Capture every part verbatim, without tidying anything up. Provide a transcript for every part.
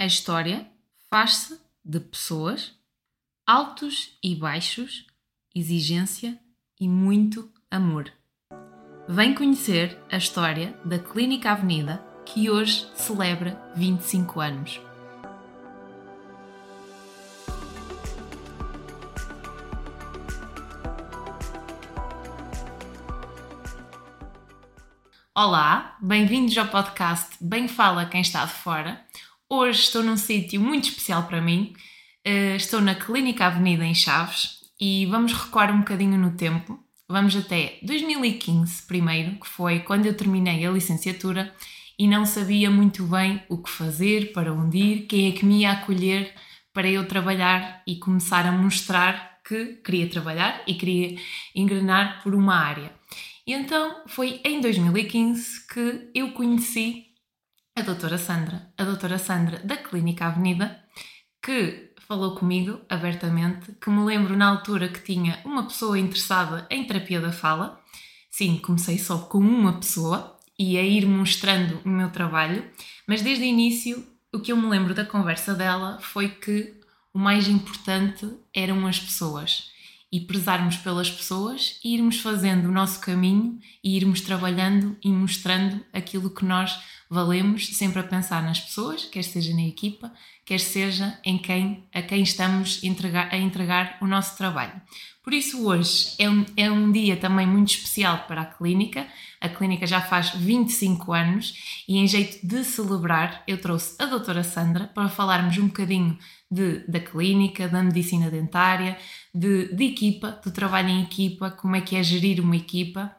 A história faz-se de pessoas, altos e baixos, exigência e muito amor. Vem conhecer a história da Clínica Avenida, que hoje celebra vinte e cinco anos. Olá, bem-vindos ao podcast Bem Fala Quem Está De Fora. Hoje estou num sítio muito especial para mim, uh, estou na Clínica Avenida em Chaves e vamos recuar um bocadinho no tempo. Vamos até dois mil e quinze primeiro, que foi quando eu terminei a licenciatura e não sabia muito bem o que fazer, para onde ir, quem é que me ia acolher para eu trabalhar e começar a mostrar que queria trabalhar e queria engrenar por uma área. E então foi em dois mil e quinze que eu conheci a doutora Sandra, a doutora Sandra da Clínica Avenida, que falou comigo abertamente, que me lembro na altura que tinha uma pessoa interessada em terapia da fala. Sim, comecei só com uma pessoa e a ir mostrando o meu trabalho, mas desde o início o que eu me lembro da conversa dela foi que o mais importante eram as pessoas. E prezarmos pelas pessoas e irmos fazendo o nosso caminho e irmos trabalhando e mostrando aquilo que nós valemos, sempre a pensar nas pessoas, quer seja na equipa, quer seja em quem, a quem estamos entregar, a entregar o nosso trabalho. Por isso hoje é um, é um dia também muito especial para a clínica. A clínica já faz vinte e cinco anos e, em jeito de celebrar, eu trouxe a doutora Sandra para falarmos um bocadinho de, da clínica, da medicina dentária, de, de equipa, do trabalho em equipa, como é que é gerir uma equipa.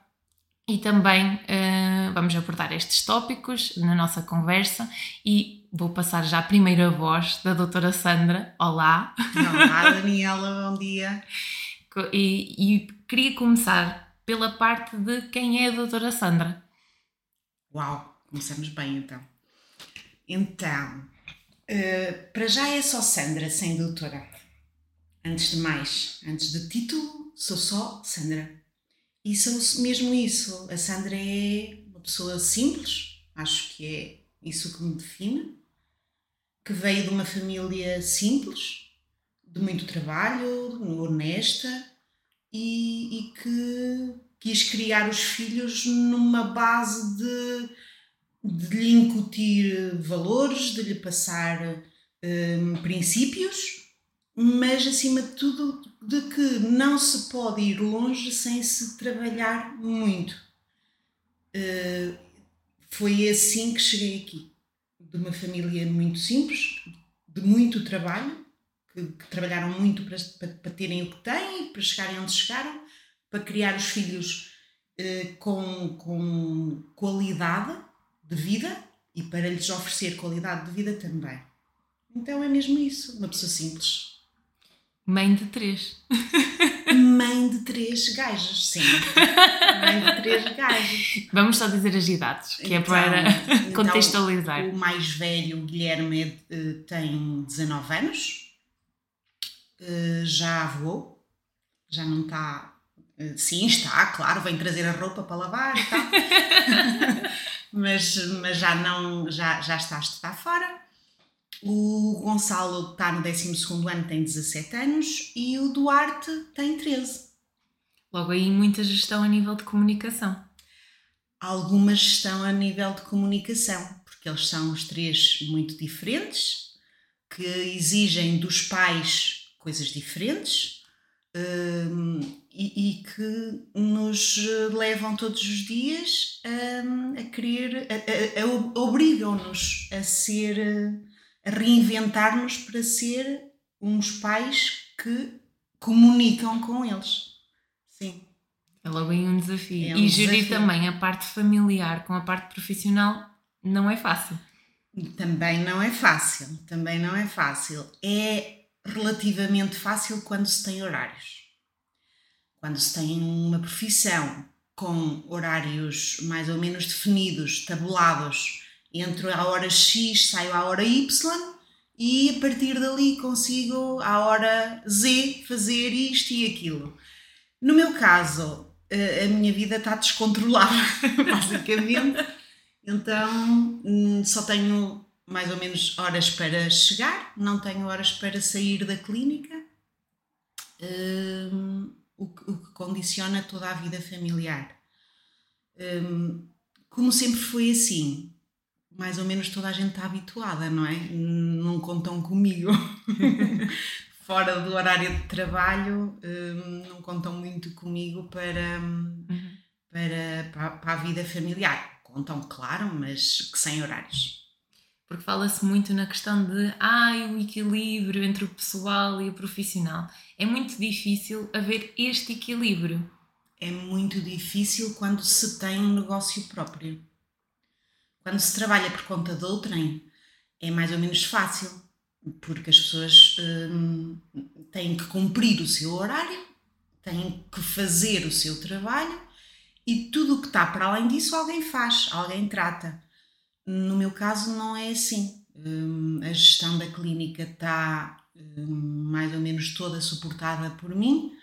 E também uh, vamos abordar estes tópicos na nossa conversa e vou passar já a primeira voz da doutora Sandra. Olá! Olá, Daniela, bom dia! E, e queria começar pela parte de quem é a doutora Sandra. Uau, começamos bem então. Então, uh, para já é só Sandra, sem doutora. Antes de mais, antes de título, sou só Sandra. E sou mesmo isso, a Sandra é uma pessoa simples, acho que é isso que me define, que veio de uma família simples, de muito trabalho, honesta e, e que quis criar os filhos numa base de, de lhe incutir valores, de lhe passar um, princípios, mas acima de tudo de que não se pode ir longe sem se trabalhar muito. Uh, foi assim que cheguei aqui, de uma família muito simples, de muito trabalho, que, que trabalharam muito para, para, para terem o que têm, para chegarem onde chegaram, para criar os filhos uh, com, com qualidade de vida e para lhes oferecer qualidade de vida também. Então é mesmo isso, uma pessoa simples. Mãe de três. Mãe de três gajas, sim. Mãe de três gajas. Vamos só dizer as idades, que então, é para então, contextualizar. O mais velho, o Guilherme, tem dezanove anos. Já voou. Já não está... Sim, está, claro, vem trazer a roupa para lavar e tal. mas, mas já não... Já, já está a estudar fora. O Gonçalo está no décimo segundo ano, tem dezassete anos e o Duarte tem treze. Logo aí muita gestão a nível de comunicação. Alguma gestão a nível de comunicação, porque eles são os três muito diferentes, que exigem dos pais coisas diferentes e, e que nos levam todos os dias a, a querer, a, a, a, obrigam-nos a ser... reinventar-nos para ser uns pais que comunicam com eles. Sim. É logo aí um desafio. É um e gerir desafio. Também a parte familiar com a parte profissional não é fácil. Também não é fácil. Também não é fácil. É relativamente fácil quando se tem horários. Quando se tem uma profissão com horários mais ou menos definidos, tabulados, entro à hora X, saio à hora Y e a partir dali consigo à hora Z fazer isto e aquilo. No meu caso, a minha vida está descontrolada, basicamente, então só tenho mais ou menos horas para chegar, não tenho horas para sair da clínica, um, o, que, o que condiciona toda a vida familiar. Um, como sempre foi assim, mais ou menos toda a gente está habituada, não é? Não contam comigo. Fora do horário de trabalho, um, não contam muito comigo para, uhum. para, para, para a vida familiar. Contam, claro, mas sem horários. Porque fala-se muito na questão de ai, o equilíbrio entre o pessoal e o profissional. É muito difícil haver este equilíbrio. É muito difícil quando se tem um negócio próprio. Quando se trabalha por conta de outrem, é mais ou menos fácil, porque as pessoas hum, têm que cumprir o seu horário, têm que fazer o seu trabalho e tudo o que está para além disso alguém faz, alguém trata. No meu caso não é assim. Hum, a gestão da clínica está hum, mais ou menos toda suportada por mim.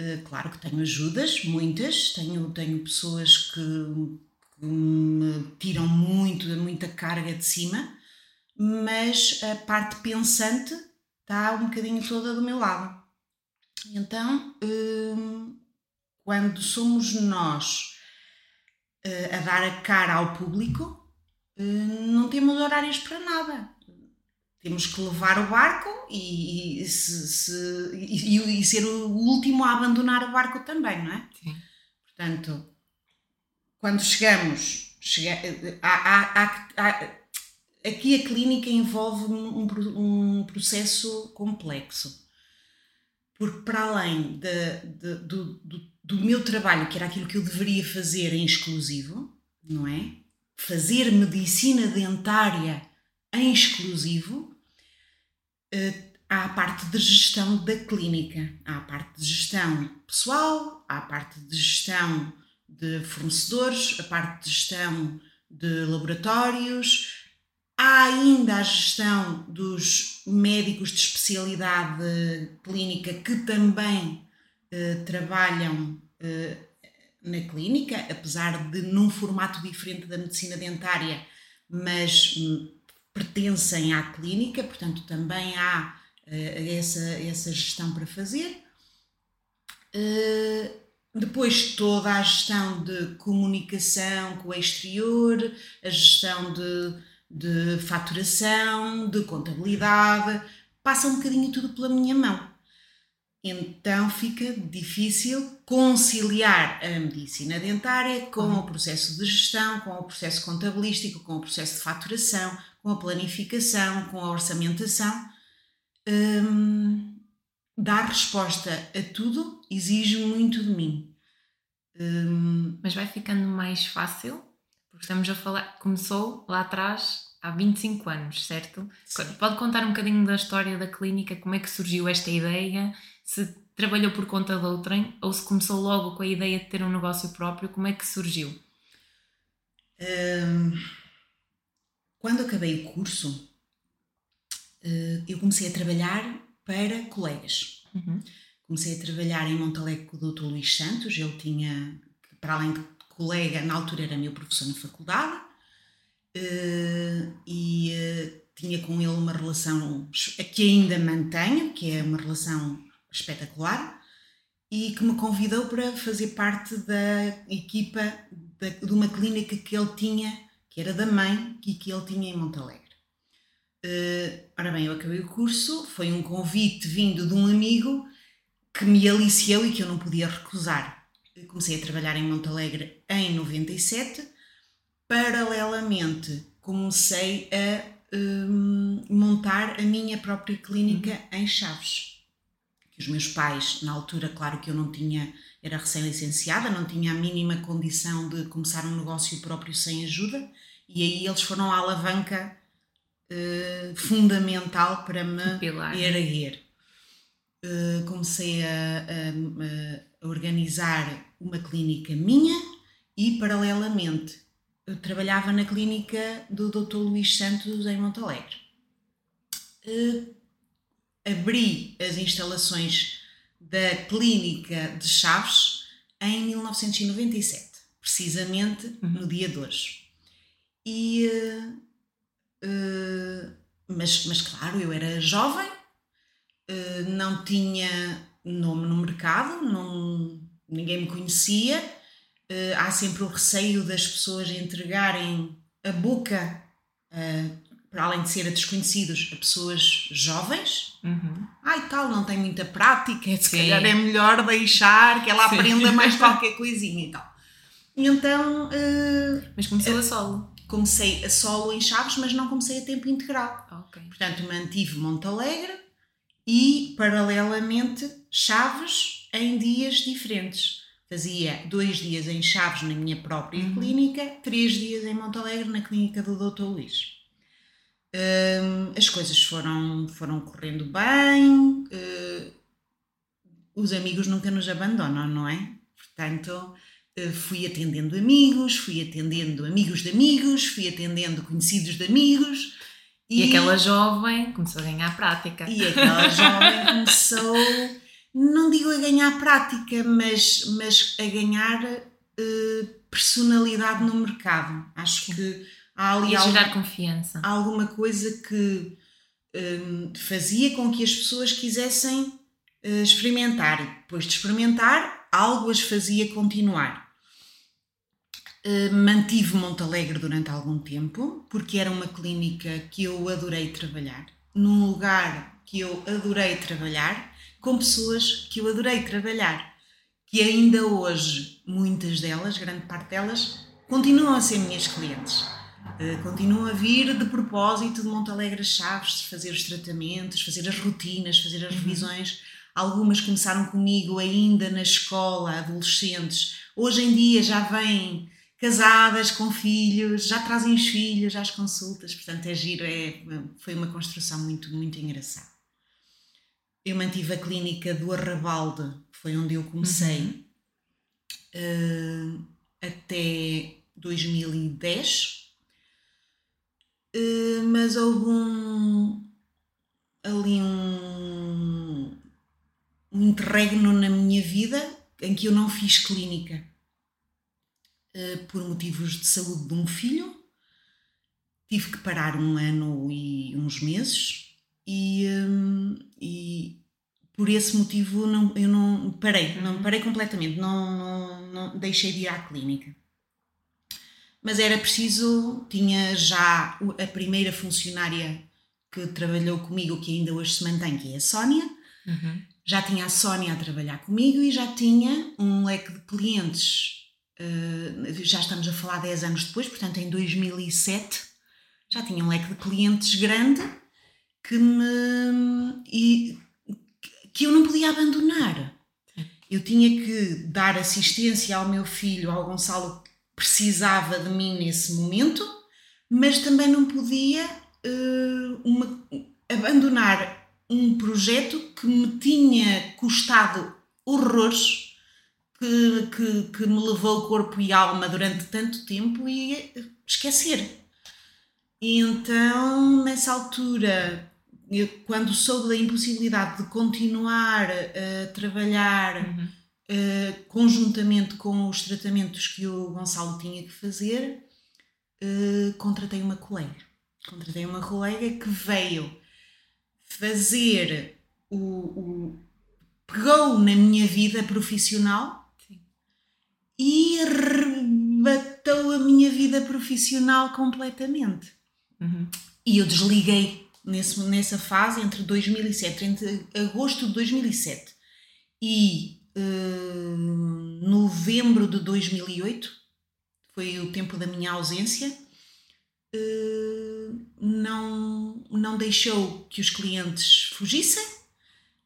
Uh, claro que tenho ajudas, muitas, tenho, tenho pessoas que... me tiram muito, muita carga de cima, mas a parte pensante está um bocadinho toda do meu lado. Então, quando somos nós a dar a cara ao público, não temos horários para nada. Temos que levar o barco e, e, se, se, e, e ser o último a abandonar o barco também, não é? Sim. Portanto, quando chegamos, chega, há, há, há, aqui a clínica envolve um, um processo complexo, porque para além de, de, do, do, do meu trabalho, que era aquilo que eu deveria fazer em exclusivo, não é? Fazer medicina dentária em exclusivo, há a parte de gestão da clínica, há a parte de gestão pessoal, há a parte de gestão de fornecedores, a parte de gestão de laboratórios, há ainda a gestão dos médicos de especialidade clínica que também eh, trabalham eh, na clínica, apesar de num formato diferente da medicina dentária, mas hm, pertencem à clínica, portanto também há eh, essa, essa gestão para fazer. Eh, Depois toda a gestão de comunicação com o exterior, a gestão de, de faturação, de contabilidade, passa um bocadinho tudo pela minha mão. Então fica difícil conciliar a medicina dentária com o processo de gestão, com o processo contabilístico, com o processo de faturação, com a planificação, com a orçamentação. Hum, Dar resposta a tudo exige muito de mim. Hum... Mas vai ficando mais fácil, porque estamos a falar... Começou lá atrás, há vinte e cinco anos, certo? Sim. Pode contar um bocadinho da história da clínica, como é que surgiu esta ideia, se trabalhou por conta de outrem, ou se começou logo com a ideia de ter um negócio próprio, como é que surgiu? Hum... Quando acabei o curso, eu comecei a trabalhar para colegas. Uhum. Comecei a trabalhar em Montalegre com o doutor Luís Santos. Ele tinha, para além de colega, na altura era meu professor na faculdade, e tinha com ele uma relação que ainda mantenho, que é uma relação espetacular, e que me convidou para fazer parte da equipa de uma clínica que ele tinha, que era da mãe, e que ele tinha em Montalegre. Ora bem, eu acabei o curso, foi um convite vindo de um amigo que me aliciou e que eu não podia recusar. Comecei a trabalhar em Montalegre em noventa e sete, paralelamente comecei a um, montar a minha própria clínica uhum. em Chaves. Que os meus pais, na altura, claro que eu não tinha, era recém-licenciada, não tinha a mínima condição de começar um negócio próprio sem ajuda, e aí eles foram à alavanca Uh, fundamental para me Pilar. erguer. Uh, comecei a, a, a organizar uma clínica minha e, paralelamente, eu trabalhava na clínica do doutor Luís Santos em Montalegre. Uh, abri as instalações da clínica de Chaves em mil novecentos e noventa e sete, precisamente uhum. no dia de hoje. E... Uh, uh, mas, mas claro, eu era jovem, uh, não tinha nome no mercado, não, ninguém me conhecia, uh, há sempre o receio das pessoas entregarem a boca, uh, para além de ser a desconhecidos, a pessoas jovens. Uhum. Ai, tal, não tem muita prática, se Sim. calhar é melhor deixar que ela Sim. aprenda mais qualquer coisinha e tal. E então... Uh, mas começou a solo. Comecei a solo em Chaves, mas não comecei a tempo integral. Okay. Portanto, mantive Montalegre e, paralelamente, Chaves em dias diferentes. Fazia dois dias em Chaves na minha própria uhum. clínica, três dias em Montalegre na clínica do doutor Luís. Uh, as coisas foram, foram correndo bem, uh, os amigos nunca nos abandonam, não é? Portanto... Fui atendendo amigos, fui atendendo amigos de amigos, fui atendendo conhecidos de amigos. E, e aquela jovem começou a ganhar prática. E aquela jovem começou, não digo a ganhar prática, mas, mas a ganhar uh, personalidade no mercado. Acho que há ali e alguma, gerar confiança. Há alguma coisa que um, fazia com que as pessoas quisessem uh, experimentar. Depois de experimentar, algo as fazia continuar. Uh, mantive Montalegre durante algum tempo, porque era uma clínica que eu adorei trabalhar, num lugar que eu adorei trabalhar, com pessoas que eu adorei trabalhar, que ainda hoje, muitas delas, grande parte delas, continuam a ser minhas clientes. Uh, continuam a vir de propósito de Montalegre a Chaves, fazer os tratamentos, fazer as rotinas, fazer as revisões. Algumas começaram comigo ainda na escola, adolescentes. Hoje em dia já vêm casadas, com filhos, já trazem os filhos às consultas. Portanto, é giro, é, foi uma construção muito, muito engraçada. Eu mantive a clínica do Arrabalde, que foi onde eu comecei, uhum. uh, até dois mil e dez. Uh, mas houve um, ali um... um interregno na minha vida em que eu não fiz clínica por motivos de saúde de um filho. Tive que parar um ano e uns meses e, e por esse motivo não, eu não parei, não parei completamente, não, não, não deixei de ir à clínica. Mas era preciso, tinha já a primeira funcionária que trabalhou comigo, que ainda hoje se mantém, que é a Sónia. Uhum. Já tinha a Sónia a trabalhar comigo e já tinha um leque de clientes, já estamos a falar dez anos depois, portanto em dois mil e sete, já tinha um leque de clientes grande que, me, e, que eu não podia abandonar. Eu tinha que dar assistência ao meu filho, ao Gonçalo, que precisava de mim nesse momento, mas também não podia uma, abandonar um projeto que me tinha custado horrores, que, que, que me levou corpo e alma durante tanto tempo, e esquecer. E então, nessa altura, eu, quando soube da impossibilidade de continuar a trabalhar uhum. uh, conjuntamente com os tratamentos que o Gonçalo tinha que fazer, uh, contratei uma colega. Contratei uma colega que veio fazer o, o... pegou na minha vida profissional Sim. e arrebatou a minha vida profissional completamente. Uhum. E eu desliguei nesse, nessa fase entre dois mil e sete, entre agosto de dois mil e sete e hum, novembro de dois mil e oito, foi o tempo da minha ausência. Uh, não, não deixou que os clientes fugissem,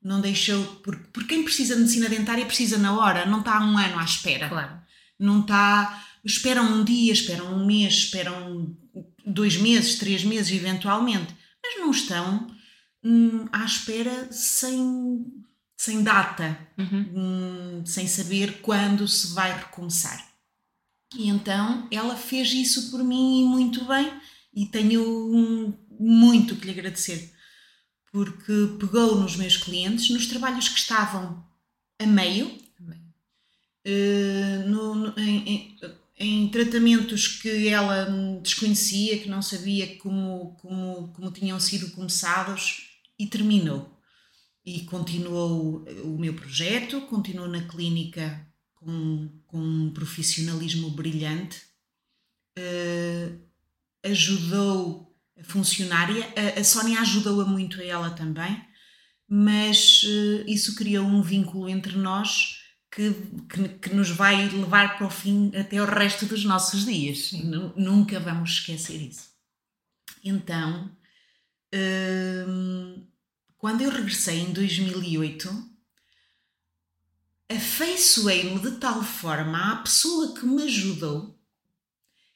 não deixou, porque, porque quem precisa de medicina dentária precisa na hora, não está há um ano à espera. Claro. Não está, esperam um dia, esperam um mês, esperam dois meses, três meses eventualmente, mas não estão hum, à espera sem, sem data, uhum. hum, sem saber quando se vai recomeçar. E então ela fez isso por mim e muito bem, e tenho muito que lhe agradecer, porque pegou nos meus clientes, nos trabalhos que estavam a meio, uh, no, no, em, em tratamentos que ela desconhecia, que não sabia como, como, como tinham sido começados, e terminou. E continuou o meu projeto, continuou na clínica com, com um profissionalismo brilhante, uh, ajudou a funcionária, a, a Sónia ajudou-a muito a ela também, mas uh, isso criou um vínculo entre nós que, que, que nos vai levar para o fim até o resto dos nossos dias. N- nunca vamos esquecer isso. Então, hum, quando eu regressei em dois mil e oito, afeiçoei-me de tal forma à pessoa que me ajudou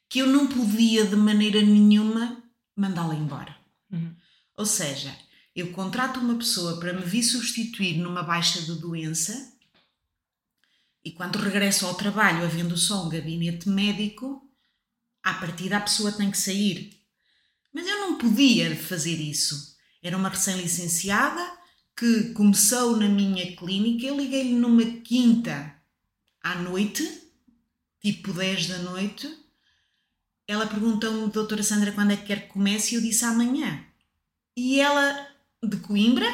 que eu não podia de maneira nenhuma mandá-la embora. Uhum. Ou seja, eu contrato uma pessoa para me vir substituir numa baixa de doença. E quando regresso ao trabalho, havendo só um gabinete médico, à partida a pessoa tem que sair. Mas eu não podia fazer isso. Era uma recém-licenciada que começou na minha clínica. Eu liguei-lhe numa quinta à noite, tipo dez da noite. Ela perguntou-me, doutora Sandra, quando é que quer que comece? E eu disse amanhã. E ela, de Coimbra,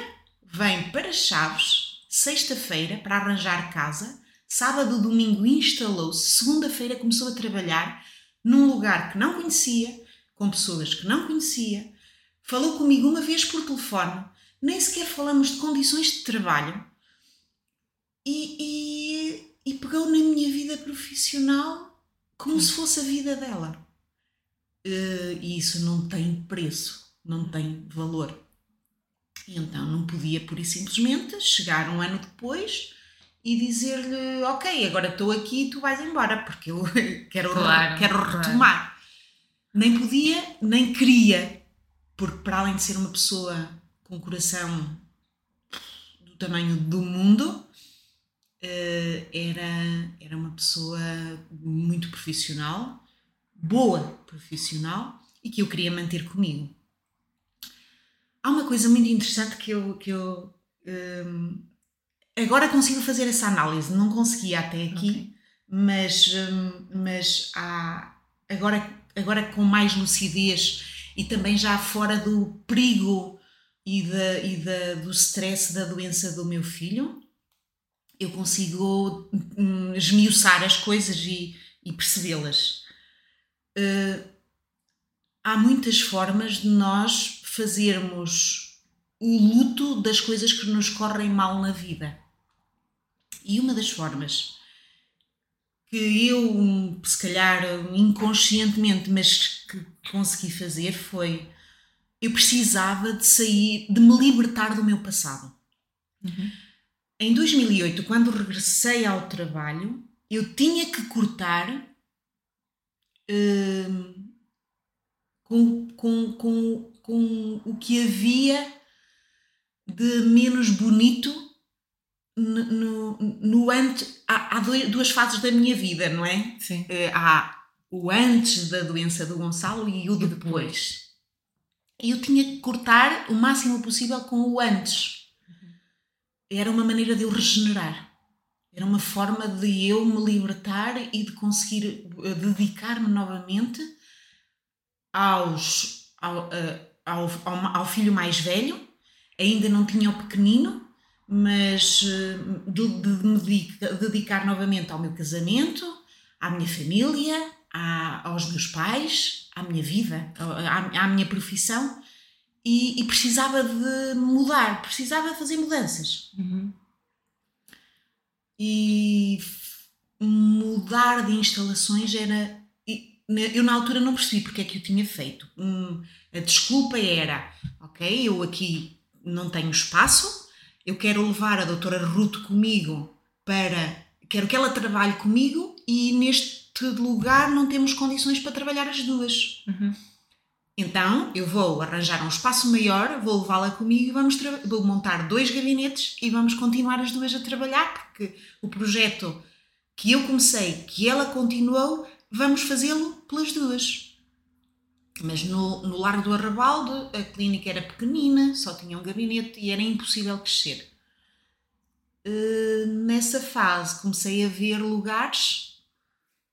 vem para Chaves, sexta-feira, para arranjar casa. Sábado, domingo instalou-se, segunda-feira começou a trabalhar num lugar que não conhecia, com pessoas que não conhecia, falou comigo uma vez por telefone, nem sequer falamos de condições de trabalho e, e, e pegou na minha vida profissional como hum. se fosse a vida dela. E isso não tem preço, não tem valor. E então não podia, pura e simplesmente, chegar um ano depois e dizer-lhe, ok, agora estou aqui e tu vais embora, porque eu quero, claro, quero claro. retomar. Nem podia, nem queria, porque para além de ser uma pessoa com o coração do tamanho do mundo, era, era uma pessoa muito profissional, boa profissional, e que eu queria manter comigo. Há uma coisa muito interessante que eu... Que eu um, agora consigo fazer essa análise, não conseguia até aqui, okay. mas, mas há, agora, agora com mais lucidez e também já fora do perigo e, de, e de, do stress da doença do meu filho, eu consigo hum, esmiuçar as coisas e, e percebê-las. Uh, há muitas formas de nós fazermos o luto das coisas que nos correm mal na vida. E uma das formas que eu, se calhar inconscientemente, mas que consegui fazer foi, eu precisava de sair, de me libertar do meu passado. Uhum. Em dois mil e oito, quando regressei ao trabalho, eu tinha que cortar uh, com, com, com, com o que havia de menos bonito. No, no antes, há, há duas fases da minha vida, não é? Sim. Há o antes da doença do Gonçalo e o depois. Eu tinha que cortar o máximo possível com o antes. Era uma maneira de eu regenerar. Era uma forma de eu me libertar e de conseguir dedicar-me novamente aos, ao, ao, ao, ao filho mais velho. Ainda não tinha o pequenino, mas de, de me dedicar, dedicar novamente ao meu casamento, à minha família, à, aos meus pais, à minha vida, à, à minha profissão, e, e precisava de mudar, precisava fazer mudanças. Uhum. E mudar de instalações era... Eu na altura não percebi porque é que eu tinha feito. A desculpa era, ok, eu aqui não tenho espaço, eu quero levar a doutora Rute comigo para... Quero que ela trabalhe comigo e neste lugar não temos condições para trabalhar as duas. Uhum. Então, eu vou arranjar um espaço maior, vou levá-la comigo e vamos tra- vou montar dois gabinetes e vamos continuar as duas a trabalhar, porque o projeto que eu comecei, que ela continuou, vamos fazê-lo pelas duas. Mas no, no Largo do Arrabalde a clínica era pequenina, só tinha um gabinete e era impossível crescer. Uh, nessa fase comecei a ver lugares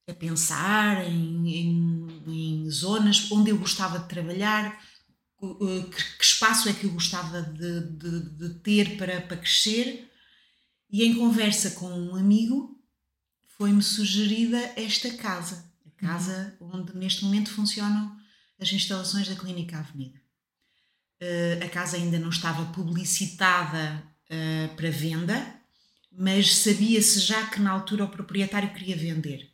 a pensar em, em, em zonas onde eu gostava de trabalhar, que, que espaço é que eu gostava de, de, de ter para, para crescer, e em conversa com um amigo foi-me sugerida esta casa, a casa onde neste momento funcionam as instalações da Clínica Avenida. Uh, a casa ainda não estava publicitada uh, para venda, mas sabia-se já que na altura o proprietário queria vender.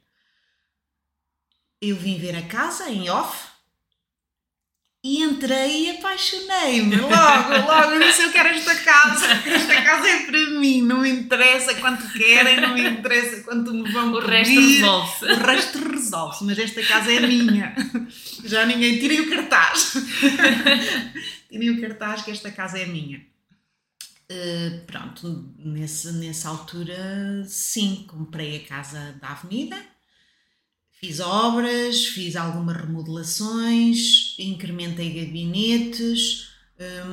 Eu vim ver a casa em off e entrei e apaixonei-me logo, logo, disse eu quero esta casa, esta casa é para mim, não me interessa quanto querem, não me interessa quanto me vão pedir. O resto resolve-se. O resto resolve-se, mas esta casa é minha, já ninguém, tirem o cartaz, tirem o cartaz que esta casa é minha. Uh, pronto, nesse, nessa altura sim, comprei a casa da Avenida. Fiz obras, fiz algumas remodelações, incrementei gabinetes,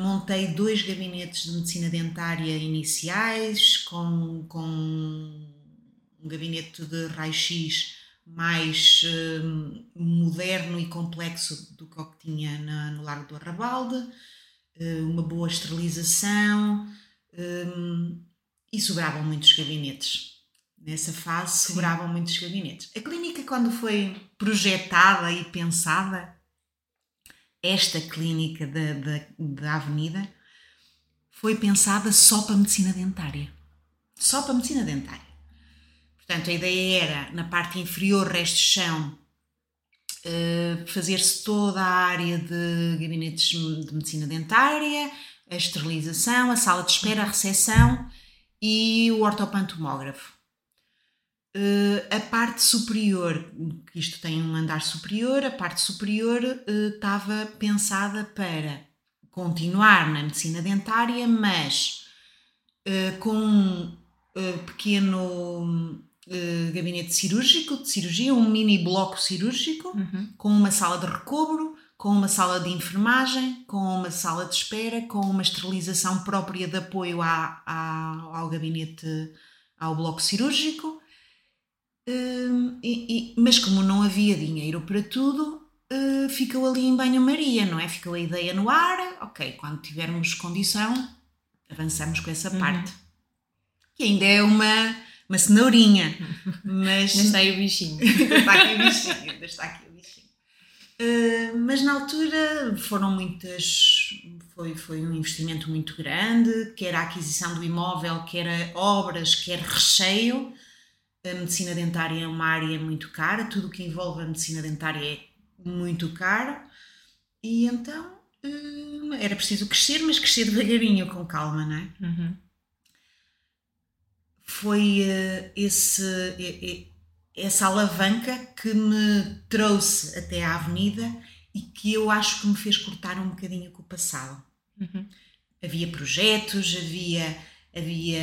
montei dois gabinetes de medicina dentária iniciais, com, com um gabinete de raio-x mais uh, moderno e complexo do que o que tinha na, no Largo do Arrabalde, uh, uma boa esterilização, um, e sobravam muitos gabinetes. Nessa fase, sim, sobravam muitos gabinetes. A clínica, quando foi projetada e pensada, esta clínica da, da, da Avenida, foi pensada só para medicina dentária. Só para medicina dentária. Portanto, a ideia era, na parte inferior, resto de chão, fazer-se toda a área de gabinetes de medicina dentária, a esterilização, a sala de espera, a recepção e o ortopantomógrafo. Uh, a parte superior, que isto tem um andar superior, a parte superior uh, estava pensada para continuar na medicina dentária, mas uh, com um uh, pequeno uh, gabinete cirúrgico, de cirurgia, um mini bloco cirúrgico, uhum, com uma sala de recobro, com uma sala de enfermagem, com uma sala de espera, com uma esterilização própria de apoio à, à, ao gabinete, ao bloco cirúrgico. Uh, e, e, mas como não havia dinheiro para tudo, uh, ficou ali em banho-maria, não é? Ficou a ideia no ar, ok, quando tivermos condição, avançamos com essa, uhum, parte. Que ainda é uma, uma cenourinha, mas... Ainda está aí o bichinho. Ainda está aqui o bichinho, ainda está aqui o bichinho. Uh, mas na altura foram muitas... Foi, foi um investimento muito grande, quer a aquisição do imóvel, quer obras, quer recheio. A medicina dentária é uma área muito cara, tudo o que envolve a medicina dentária é muito caro, e então era preciso crescer, mas crescer devagarinho, com calma, não é? Uhum. Foi esse, essa alavanca que me trouxe até à Avenida e que eu acho que me fez cortar um bocadinho com o passado. Uhum. Havia projetos, havia... Havia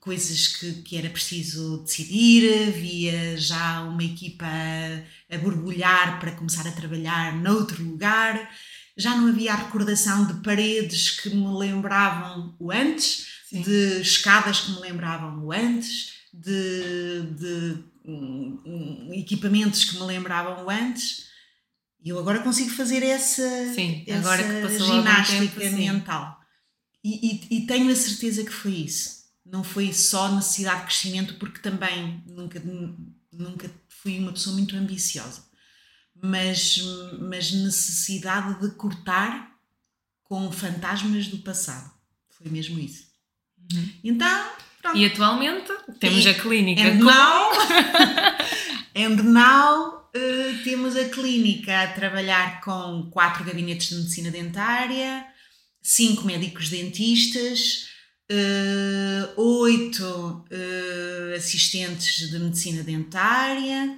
coisas que, que era preciso decidir, havia já uma equipa a, a borbulhar para começar a trabalhar noutro lugar, já não havia a recordação de paredes que me lembravam o antes, sim, de escadas que me lembravam o antes, de, de um, um, equipamentos que me lembravam o antes, e eu agora consigo fazer essa, sim, essa agora que passou ginástica tempo, mental. Sim. E, e, e tenho a certeza que foi isso. Não foi só necessidade de crescimento, porque também nunca, nunca fui uma pessoa muito ambiciosa. Mas, mas necessidade de cortar com fantasmas do passado. Foi mesmo isso. Uhum. Então, pronto. E atualmente temos e, a clínica. And now, and now uh, temos a clínica a trabalhar com quatro gabinetes de medicina dentária, cinco médicos dentistas, uh, oito uh, assistentes de medicina dentária,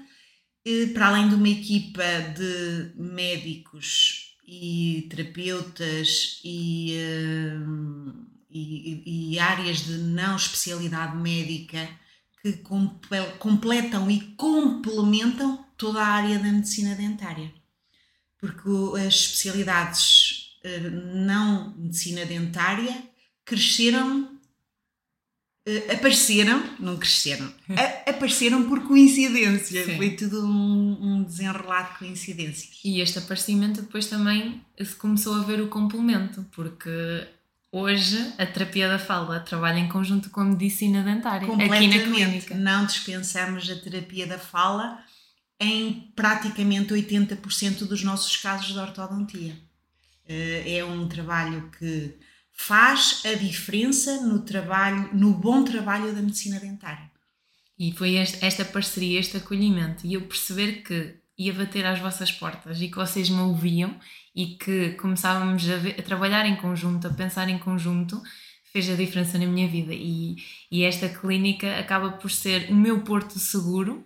uh, para além de uma equipa de médicos e terapeutas e, uh, e, e áreas de não especialidade médica que compel, completam e complementam toda a área da medicina dentária. Porque as especialidades não medicina dentária cresceram uh, apareceram, não cresceram, a, apareceram por coincidência. Sim. Foi tudo um, um desenrolado de coincidências. E este aparecimento depois também se começou a ver o complemento, porque hoje a terapia da fala trabalha em conjunto com a medicina dentária. Completamente. Aqui na clínica não dispensamos a terapia da fala em praticamente oitenta por cento dos nossos casos de ortodontia. É um trabalho que faz a diferença no, trabalho, no bom trabalho da medicina dentária. E foi este, esta parceria, este acolhimento, e eu perceber que ia bater às vossas portas e que vocês me ouviam e que começávamos a, ver, a trabalhar em conjunto, a pensar em conjunto, fez a diferença na minha vida. E, e esta clínica acaba por ser o meu porto seguro.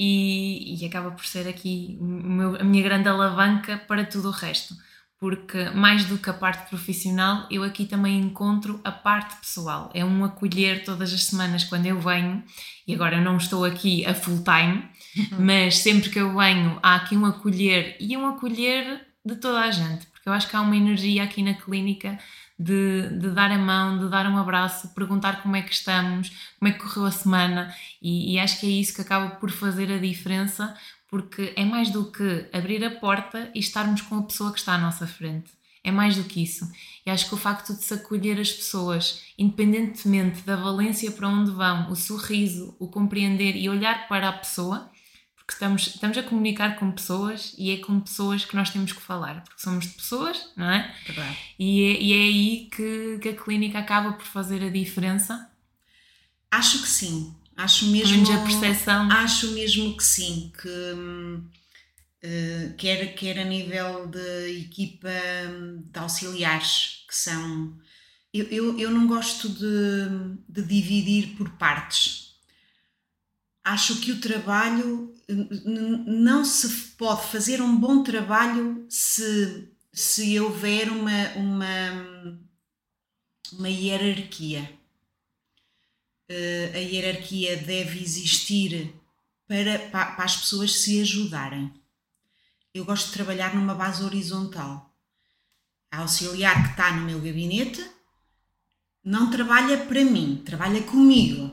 E, e acaba por ser aqui o meu, a minha grande alavanca para tudo o resto, porque mais do que a parte profissional, eu aqui também encontro a parte pessoal. É um acolher todas as semanas quando eu venho, e agora eu não estou aqui a full time, mas sempre que eu venho há aqui um acolher, e um acolher de toda a gente, porque eu acho que há uma energia aqui na clínica De, de dar a mão, de dar um abraço, perguntar como é que estamos, como é que correu a semana, e, e acho que é isso que acaba por fazer a diferença, porque é mais do que abrir a porta e estarmos com a pessoa que está à nossa frente, é mais do que isso. E acho que o facto de se acolher as pessoas, independentemente da valência para onde vão, o sorriso, o compreender e olhar para a pessoa, porque estamos, estamos a comunicar com pessoas, e é com pessoas que nós temos que falar, porque somos de pessoas, não é? Claro. E é, e é aí que, que a clínica acaba por fazer a diferença? Acho que sim. Acho mesmo, a percepção. Acho mesmo que sim, que uh, quer, quer a nível de equipa de auxiliares, que são... Eu, eu, eu não gosto de, de dividir por partes. Acho que o trabalho... não se pode fazer um bom trabalho se, se houver uma, uma, uma hierarquia. A hierarquia deve existir para, para as pessoas se ajudarem. Eu gosto de trabalhar numa base horizontal. A auxiliar que está no meu gabinete não trabalha para mim, trabalha comigo.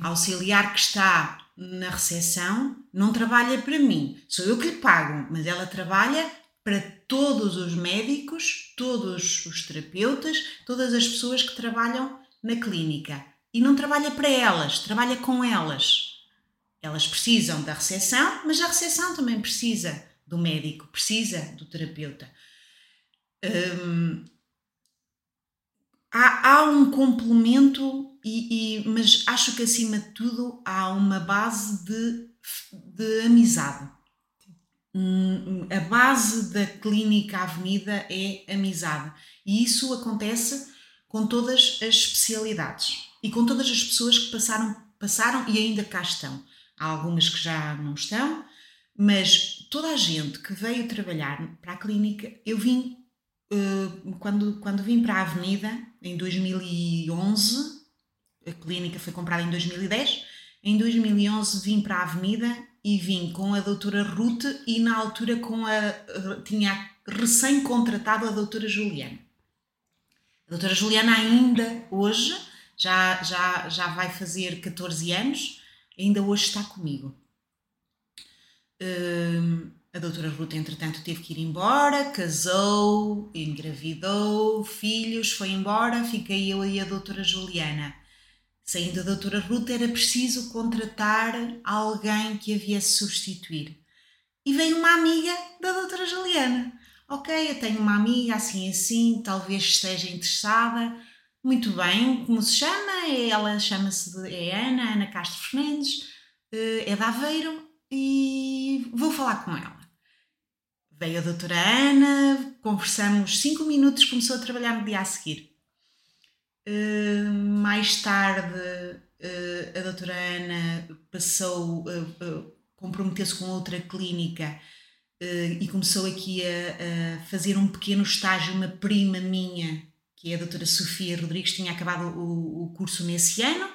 A auxiliar que está na recepção não trabalha para mim, sou eu que lhe pago, mas ela trabalha para todos os médicos, todos os terapeutas, todas as pessoas que trabalham na clínica, e não trabalha para elas, trabalha com elas. Elas precisam da recepção, mas a recepção também precisa do médico, precisa do terapeuta. Hum, há, há um complemento. E, e, mas acho que acima de tudo há uma base de, de amizade. Sim. A base da Clínica Avenida é amizade, e isso acontece com todas as especialidades e com todas as pessoas que passaram, passaram e ainda cá estão. Há algumas que já não estão, mas toda a gente que veio trabalhar para a clínica, eu vim quando, quando vim para a Avenida em dois mil e onze. A clínica foi comprada em dois mil e dez. Em dois mil e onze vim para a Avenida e vim com a doutora Rute, e na altura com a, tinha recém-contratado a doutora Juliana. A doutora Juliana ainda hoje, já, já, já vai fazer catorze anos, ainda hoje está comigo. Hum, a doutora Rute, entretanto, teve que ir embora, casou, engravidou, filhos, foi embora, fiquei eu e a doutora Juliana. Saindo da doutora Ruth, era preciso contratar alguém que a viesse substituir. E veio uma amiga da doutora Juliana. Ok, eu tenho uma amiga assim assim, talvez esteja interessada. Muito bem, como se chama? Ela chama-se é Ana, Ana Castro Fernandes, é de Aveiro, e vou falar com ela. Veio a doutora Ana, conversamos cinco minutos, começou a trabalhar no dia a seguir. Uh, mais tarde uh, a doutora Ana passou, uh, uh, comprometeu-se com outra clínica uh, e começou aqui a, a fazer um pequeno estágio, uma prima minha, que é a doutora Sofia Rodrigues, tinha acabado o, o curso nesse ano,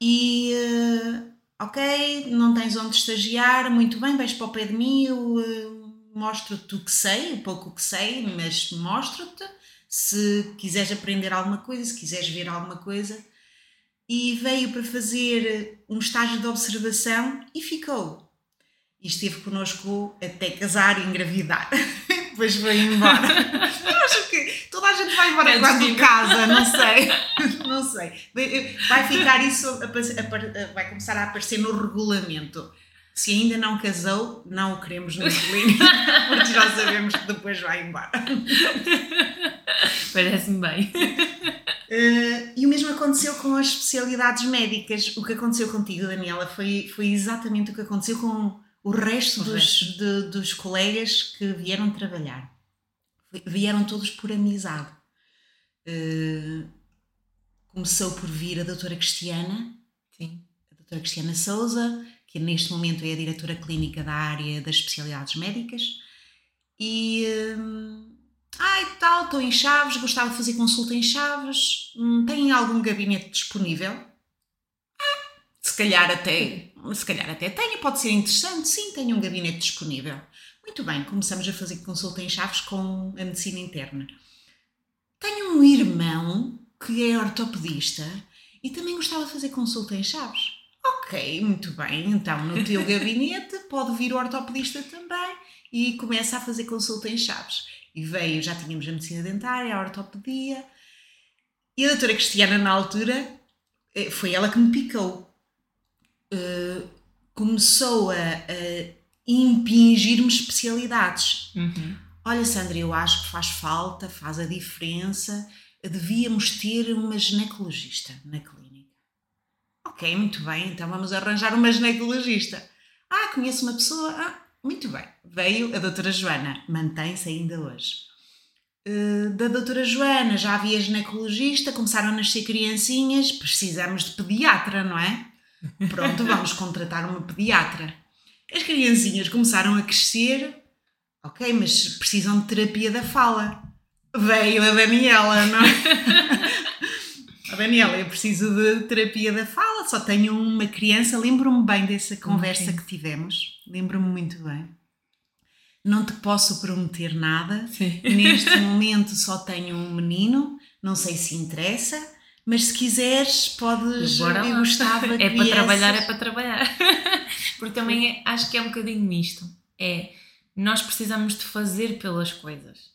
e uh, ok, não tens onde estagiar, muito bem, vais para o pé de mim, eu uh, mostro-te o que sei, o pouco que sei, mas mostro-te. Se quiseres aprender alguma coisa, se quiseres ver alguma coisa, e veio para fazer um estágio de observação e ficou. E esteve connosco até casar e engravidar. Depois foi embora. Eu acho que toda a gente vai embora é quando casa, não sei. Não sei. Vai ficar isso, a, a, a, vai começar a aparecer no regulamento. Se ainda não casou, não o queremos no clínico, porque já sabemos que depois vai embora. Parece-me bem. Uh, e o mesmo aconteceu com as especialidades médicas. O que aconteceu contigo, Daniela, foi, foi exatamente o que aconteceu com o resto, o dos, resto. De, dos colegas que vieram trabalhar. Vieram todos por amizade. Uh, começou por vir a doutora Cristiana, sim, a doutora Cristiana Souza, que neste momento é a diretora clínica da área das especialidades médicas, e hum, ai tal, estou em Chaves, gostava de fazer consulta em Chaves, hum, tem algum gabinete disponível? Ah, se calhar até, se calhar até tenho, pode ser interessante, sim, tenho um gabinete disponível. Muito bem, começamos a fazer consulta em Chaves com a medicina interna. Tenho um irmão que é ortopedista e também gostava de fazer consulta em Chaves. Ok, muito bem, então no teu gabinete pode vir o ortopedista também, e começa a fazer consulta em Chaves. E veio, já tínhamos a medicina dentária, a ortopedia, e a doutora Cristiana na altura, foi ela que me picou. Uh, começou a, a impingir-me especialidades. Uhum. Olha, Sandra, eu acho que faz falta, faz a diferença, devíamos ter uma ginecologista na clínica. Ok, muito bem, então vamos arranjar uma ginecologista. Ah, conheço uma pessoa. Ah, muito bem. Veio a doutora Joana, mantém-se ainda hoje. Uh, da doutora Joana já havia ginecologista, começaram a nascer criancinhas, precisamos de pediatra, não é? Pronto, vamos contratar uma pediatra. As criancinhas começaram a crescer, ok, mas precisam de terapia da fala. Veio a Daniela, não é? Oh, Daniela, eu preciso de terapia da fala, só tenho uma criança, lembro-me bem dessa conversa okay. que tivemos, lembro-me muito bem. Não te posso prometer nada, sim, neste momento só tenho um menino, não sei se interessa, mas se quiseres podes, eu gostava é que vieses. É para trabalhar, é para trabalhar, porque também acho que é um bocadinho misto, é, nós precisamos de fazer pelas coisas,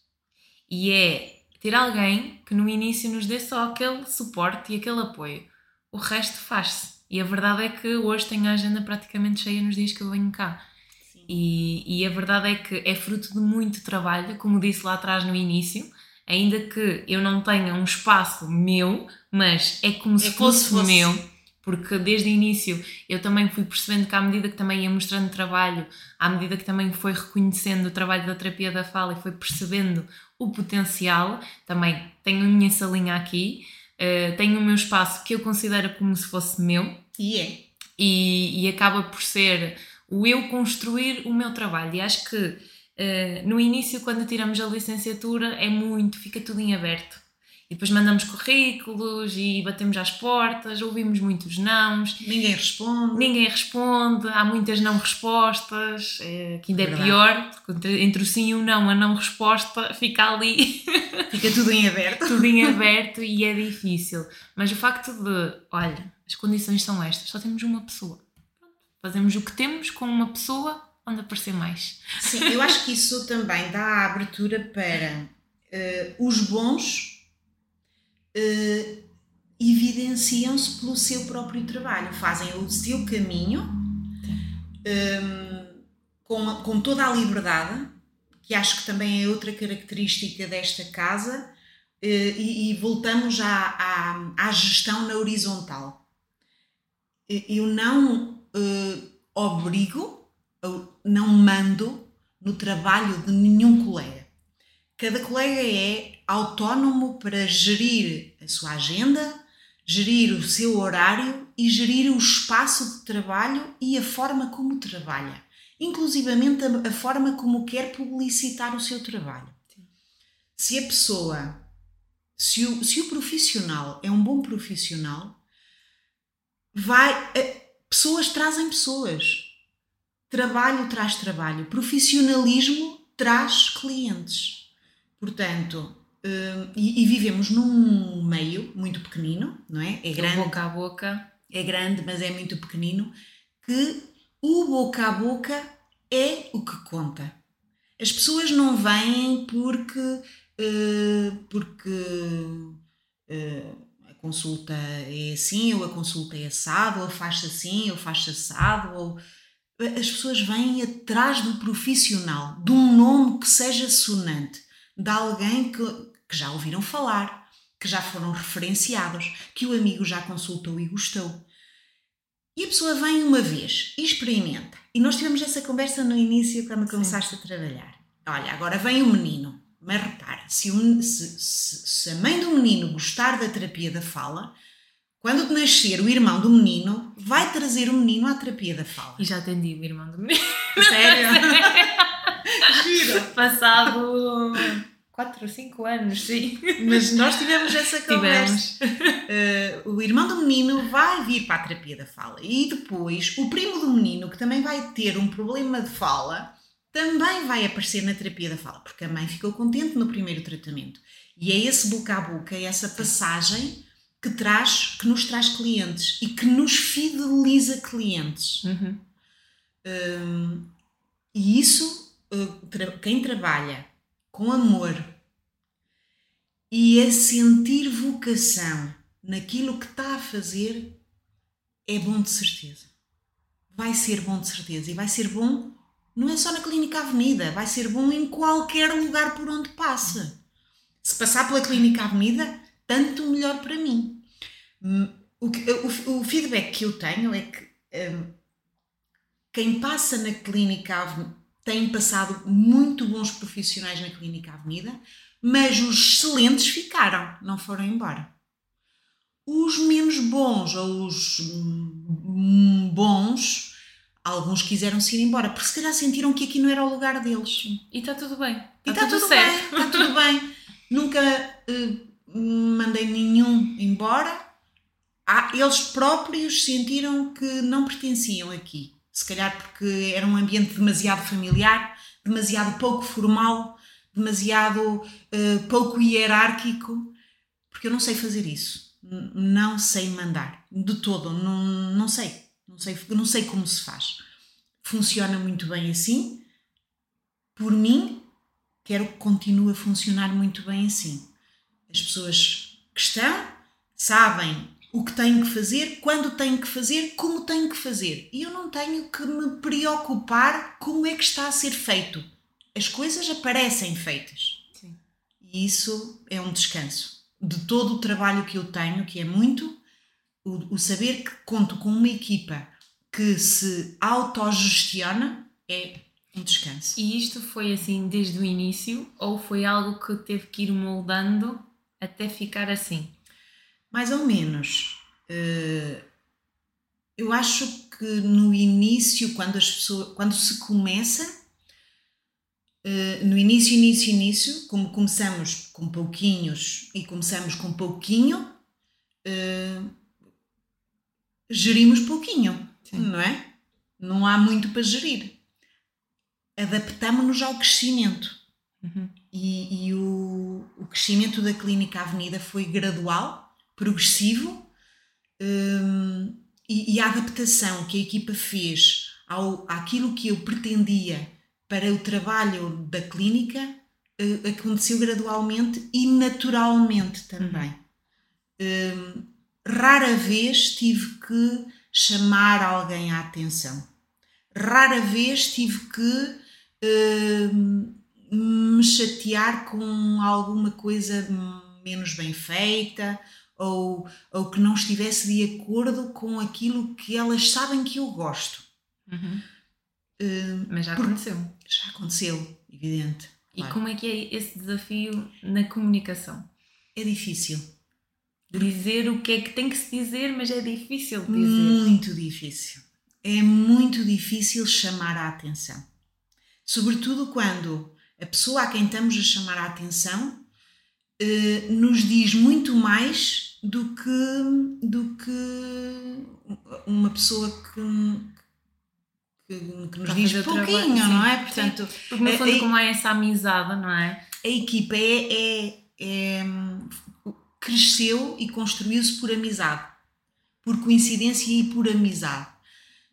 e é... ter alguém que no início nos dê só aquele suporte e aquele apoio. O resto faz-se. E a verdade é que hoje tenho a agenda praticamente cheia nos dias que eu venho cá. E, e a verdade é que é fruto de muito trabalho, como disse lá atrás no início, ainda que eu não tenha um espaço meu, mas é como é se como fosse, fosse meu, porque desde o início eu também fui percebendo que à medida que também ia mostrando trabalho, à medida que também foi reconhecendo o trabalho da terapia da fala e foi percebendo o potencial, também tenho a minha salinha aqui, uh, tenho o meu espaço que eu considero como se fosse meu, yeah. e, e acaba por ser o eu construir o meu trabalho. E acho que uh, no início, quando tiramos a licenciatura, é muito, fica tudo em aberto. E depois mandamos currículos e batemos às portas, ouvimos muitos nãos. Ninguém responde. Ninguém responde, há muitas não respostas, é, que ainda é, é pior, porque entre o sim e o não, a não resposta fica ali. Fica tudo em aberto. Tudo em aberto e é difícil. Mas o facto de, olha, as condições são estas, só temos uma pessoa. Fazemos o que temos com uma pessoa, onde aparecer mais. Sim, eu acho que isso também dá a abertura para uh, os bons... Uh, evidenciam-se pelo seu próprio trabalho, fazem o seu caminho um, com, com toda a liberdade, que acho que também é outra característica desta casa, uh, e, e voltamos à, à, à gestão na horizontal. Eu não uh, obrigo, não mando no trabalho de nenhum colega. Cada colega é autónomo para gerir a sua agenda, gerir o seu horário e gerir o espaço de trabalho e a forma como trabalha, inclusivamente a, a forma como quer publicitar o seu trabalho. Sim. Se a pessoa, se o, se o profissional é um bom profissional, vai, a, pessoas trazem pessoas, trabalho traz trabalho, profissionalismo traz clientes. Portanto, uh, e, e vivemos num meio muito pequenino, não é? É grande, boca a boca. É grande, mas é muito pequenino, que o boca a boca é o que conta. As pessoas não vêm porque, uh, porque uh, a consulta é assim, ou a consulta é assado, ou faz-se assim, ou faz-se assado, ou... As pessoas vêm atrás do profissional, de um nome que seja sonante, de alguém que, que já ouviram falar, que já foram referenciados, que o amigo já consultou e gostou. E a pessoa vem uma vez, experimenta. E nós tivemos essa conversa no início, quando começaste a trabalhar. Olha, agora vem o menino, mas repara, se, um, se, se, se a mãe do menino gostar da terapia da fala... Quando nascer o irmão do menino, vai trazer o menino à terapia da fala. E já atendi o irmão do menino. Sério? Giro. Passado quatro ou cinco anos, sim. Mas nós tivemos essa conversa. Tivemos. Uh, o irmão do menino vai vir para a terapia da fala. E depois o primo do menino, que também vai ter um problema de fala, também vai aparecer na terapia da fala. Porque a mãe ficou contente no primeiro tratamento. E é esse boca a boca, é essa passagem... Que, traz, que nos traz clientes e que nos fideliza clientes. Uhum. Um, e isso, tra- quem trabalha com amor e a sentir vocação naquilo que está a fazer, é bom de certeza. Vai ser bom de certeza. E vai ser bom, não é só na Clínica Avenida, vai ser bom em qualquer lugar por onde passa. Se passar pela Clínica Avenida... tanto melhor para mim. O, o, o feedback que eu tenho é que um, quem passa na Clínica Avenida, tem passado muito bons profissionais na Clínica Avenida, mas os excelentes ficaram, não foram embora. Os menos bons ou os um, bons, alguns quiseram-se ir embora, porque se calhar sentiram que aqui não era o lugar deles. E está tudo bem. E está, está tudo, tudo certo. Bem, está tudo bem. Nunca... Uh, mandei nenhum embora. Ah, eles próprios sentiram que não pertenciam aqui, se calhar porque era um ambiente demasiado familiar, demasiado pouco formal, demasiado uh, pouco hierárquico, porque eu não sei fazer isso, N- não sei mandar de todo, N- não sei não sei, não sei como se faz. Funciona muito bem assim, por mim quero que continue a funcionar muito bem assim. As pessoas que estão sabem o que têm que fazer, quando têm que fazer, como têm que fazer. E eu não tenho que me preocupar como é que está a ser feito. As coisas aparecem feitas. Sim. E isso é um descanso. De todo o trabalho que eu tenho, que é muito, o, o saber que conto com uma equipa que se autogestiona é um descanso. E isto foi assim desde o início ou foi algo que teve que ir moldando até ficar assim? Mais ou menos. Eu acho que no início, quando as pessoas, quando se começa, no início, início, início, como começamos com pouquinhos e começamos com pouquinho, gerimos pouquinho, sim, não é? Não há muito para gerir. Adaptámo-nos ao crescimento. Uhum. E, e o, o crescimento da Clínica Avenida foi gradual, progressivo, um, e, e a adaptação que a equipa fez ao, àquilo que eu pretendia para o trabalho da clínica uh, aconteceu gradualmente e naturalmente também. Uhum. Um, rara vez tive que chamar alguém à atenção, rara vez tive que uh, me chatear com alguma coisa menos bem feita ou, ou que não estivesse de acordo com aquilo que elas sabem que eu gosto. Uhum. Uh, Mas já aconteceu. Já aconteceu, evidente. E claro. Como é que é esse desafio na comunicação? É difícil. Dizer o que é que tem que se dizer, mas é difícil dizer. Muito difícil. É muito difícil chamar a atenção. Sobretudo quando... a pessoa a quem estamos a chamar a atenção eh, nos diz muito mais do que, do que uma pessoa que, que, que nos para diz pouquinho, trabalho, não é? Portanto, porque no fundo, é, como é essa amizade, não é? A equipa é, é, é, cresceu e construiu-se por amizade, por coincidência e por amizade.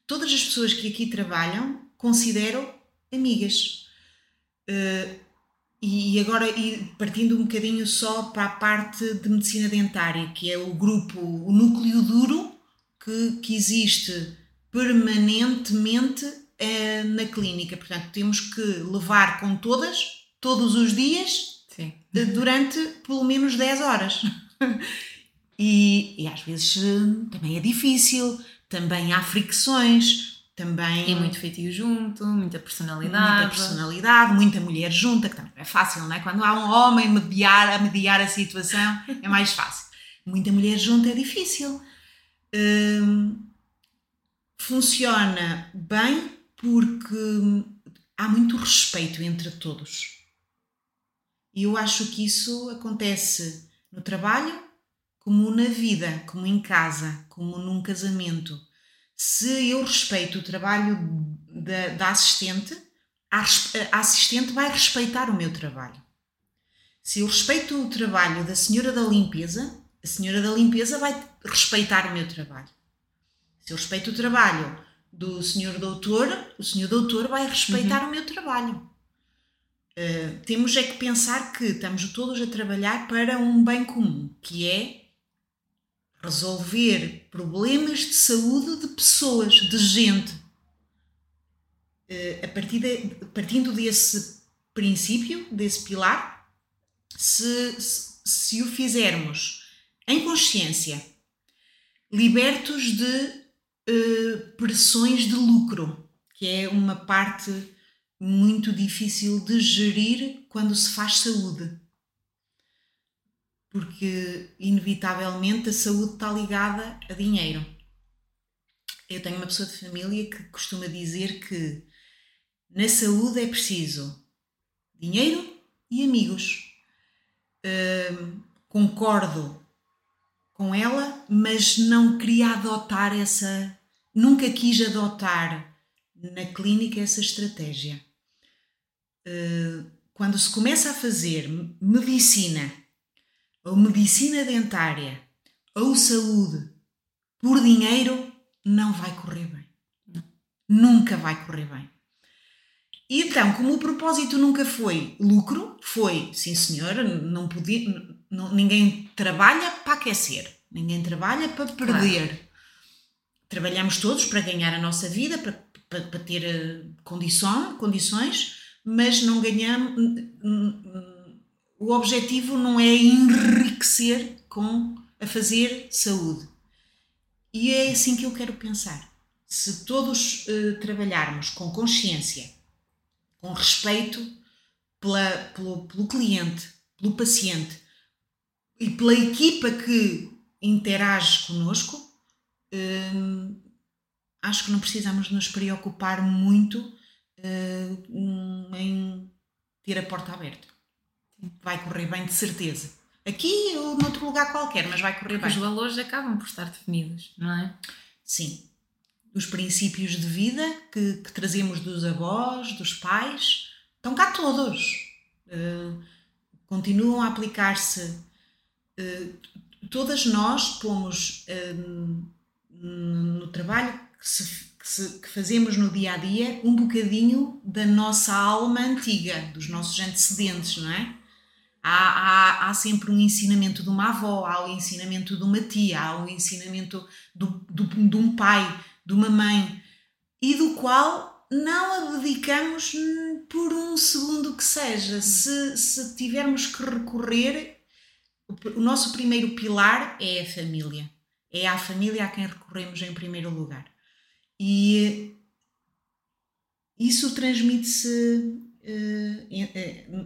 Todas as pessoas que aqui trabalham considero amigas. Uh, e agora, e partindo um bocadinho só para a parte de medicina dentária, que é o grupo, o núcleo duro que, que existe permanentemente uh, na clínica. Portanto, temos que levar com todas, todos os dias, Sim. Uh, durante pelo menos dez horas. e, e às vezes uh, também é difícil, também há fricções... Também, e muito feitio junto, muita personalidade. Muita personalidade, muita mulher junta, que também é fácil, não é? Quando há um homem a mediar, a mediar a situação, é mais fácil. Muita mulher junta é difícil. Hum, funciona bem porque há muito respeito entre todos. E eu acho que isso acontece no trabalho, como na vida, como em casa, como num casamento. Se eu respeito o trabalho da, da assistente, a, a assistente vai respeitar o meu trabalho. Se eu respeito o trabalho da senhora da limpeza, a senhora da limpeza vai respeitar o meu trabalho. Se eu respeito o trabalho do senhor doutor, o senhor doutor vai respeitar uhum. o meu trabalho. Uh, temos é que pensar que estamos todos a trabalhar para um bem comum, que é resolver problemas de saúde de pessoas, de gente. A partir de, partindo desse princípio, desse pilar, se, se, se o fizermos em consciência, libertos de uh, pressões de lucro, que é uma parte muito difícil de gerir quando se faz saúde. Porque, inevitavelmente, a saúde está ligada a dinheiro. Eu tenho uma pessoa de família que costuma dizer que na saúde é preciso dinheiro e amigos. Uh, concordo com ela, mas não queria adotar essa... Nunca quis adotar na clínica essa estratégia. Uh, quando se começa a fazer medicina... ou medicina dentária, ou saúde, por dinheiro, não vai correr bem. Não. Nunca vai correr bem. E então, como o propósito nunca foi lucro, foi, sim senhora, não podia, não, ninguém trabalha para aquecer, ninguém trabalha para perder. Claro. Trabalhamos todos para ganhar a nossa vida, para, para, para ter condição, condições, mas não ganhamos... O objetivo não é enriquecer com a fazer saúde. E é assim que eu quero pensar. Se todos uh, trabalharmos com consciência, com respeito pela, pelo, pelo cliente, pelo paciente e pela equipa que interage connosco, uh, acho que não precisamos nos preocupar muito uh, em ter a porta aberta. Vai correr bem, de certeza. Aqui ou noutro lugar qualquer, mas vai correr Porque bem. Os valores acabam por estar definidos, não é? Sim. Os princípios de vida que, que trazemos dos avós, dos pais, estão cá todos. Uh, continuam a aplicar-se. Uh, todas nós pomos uh, no trabalho que, se, que, se, que fazemos no dia-a-dia um bocadinho da nossa alma antiga, dos nossos antecedentes, não é? Há, há, há sempre um ensinamento de uma avó, há o ensinamento de uma tia, há o ensinamento do, do, de um pai, de uma mãe, e do qual não abdicamos por um segundo que seja. Se, se tivermos que recorrer, o nosso primeiro pilar é a família. É à família a quem recorremos em primeiro lugar. E isso transmite-se...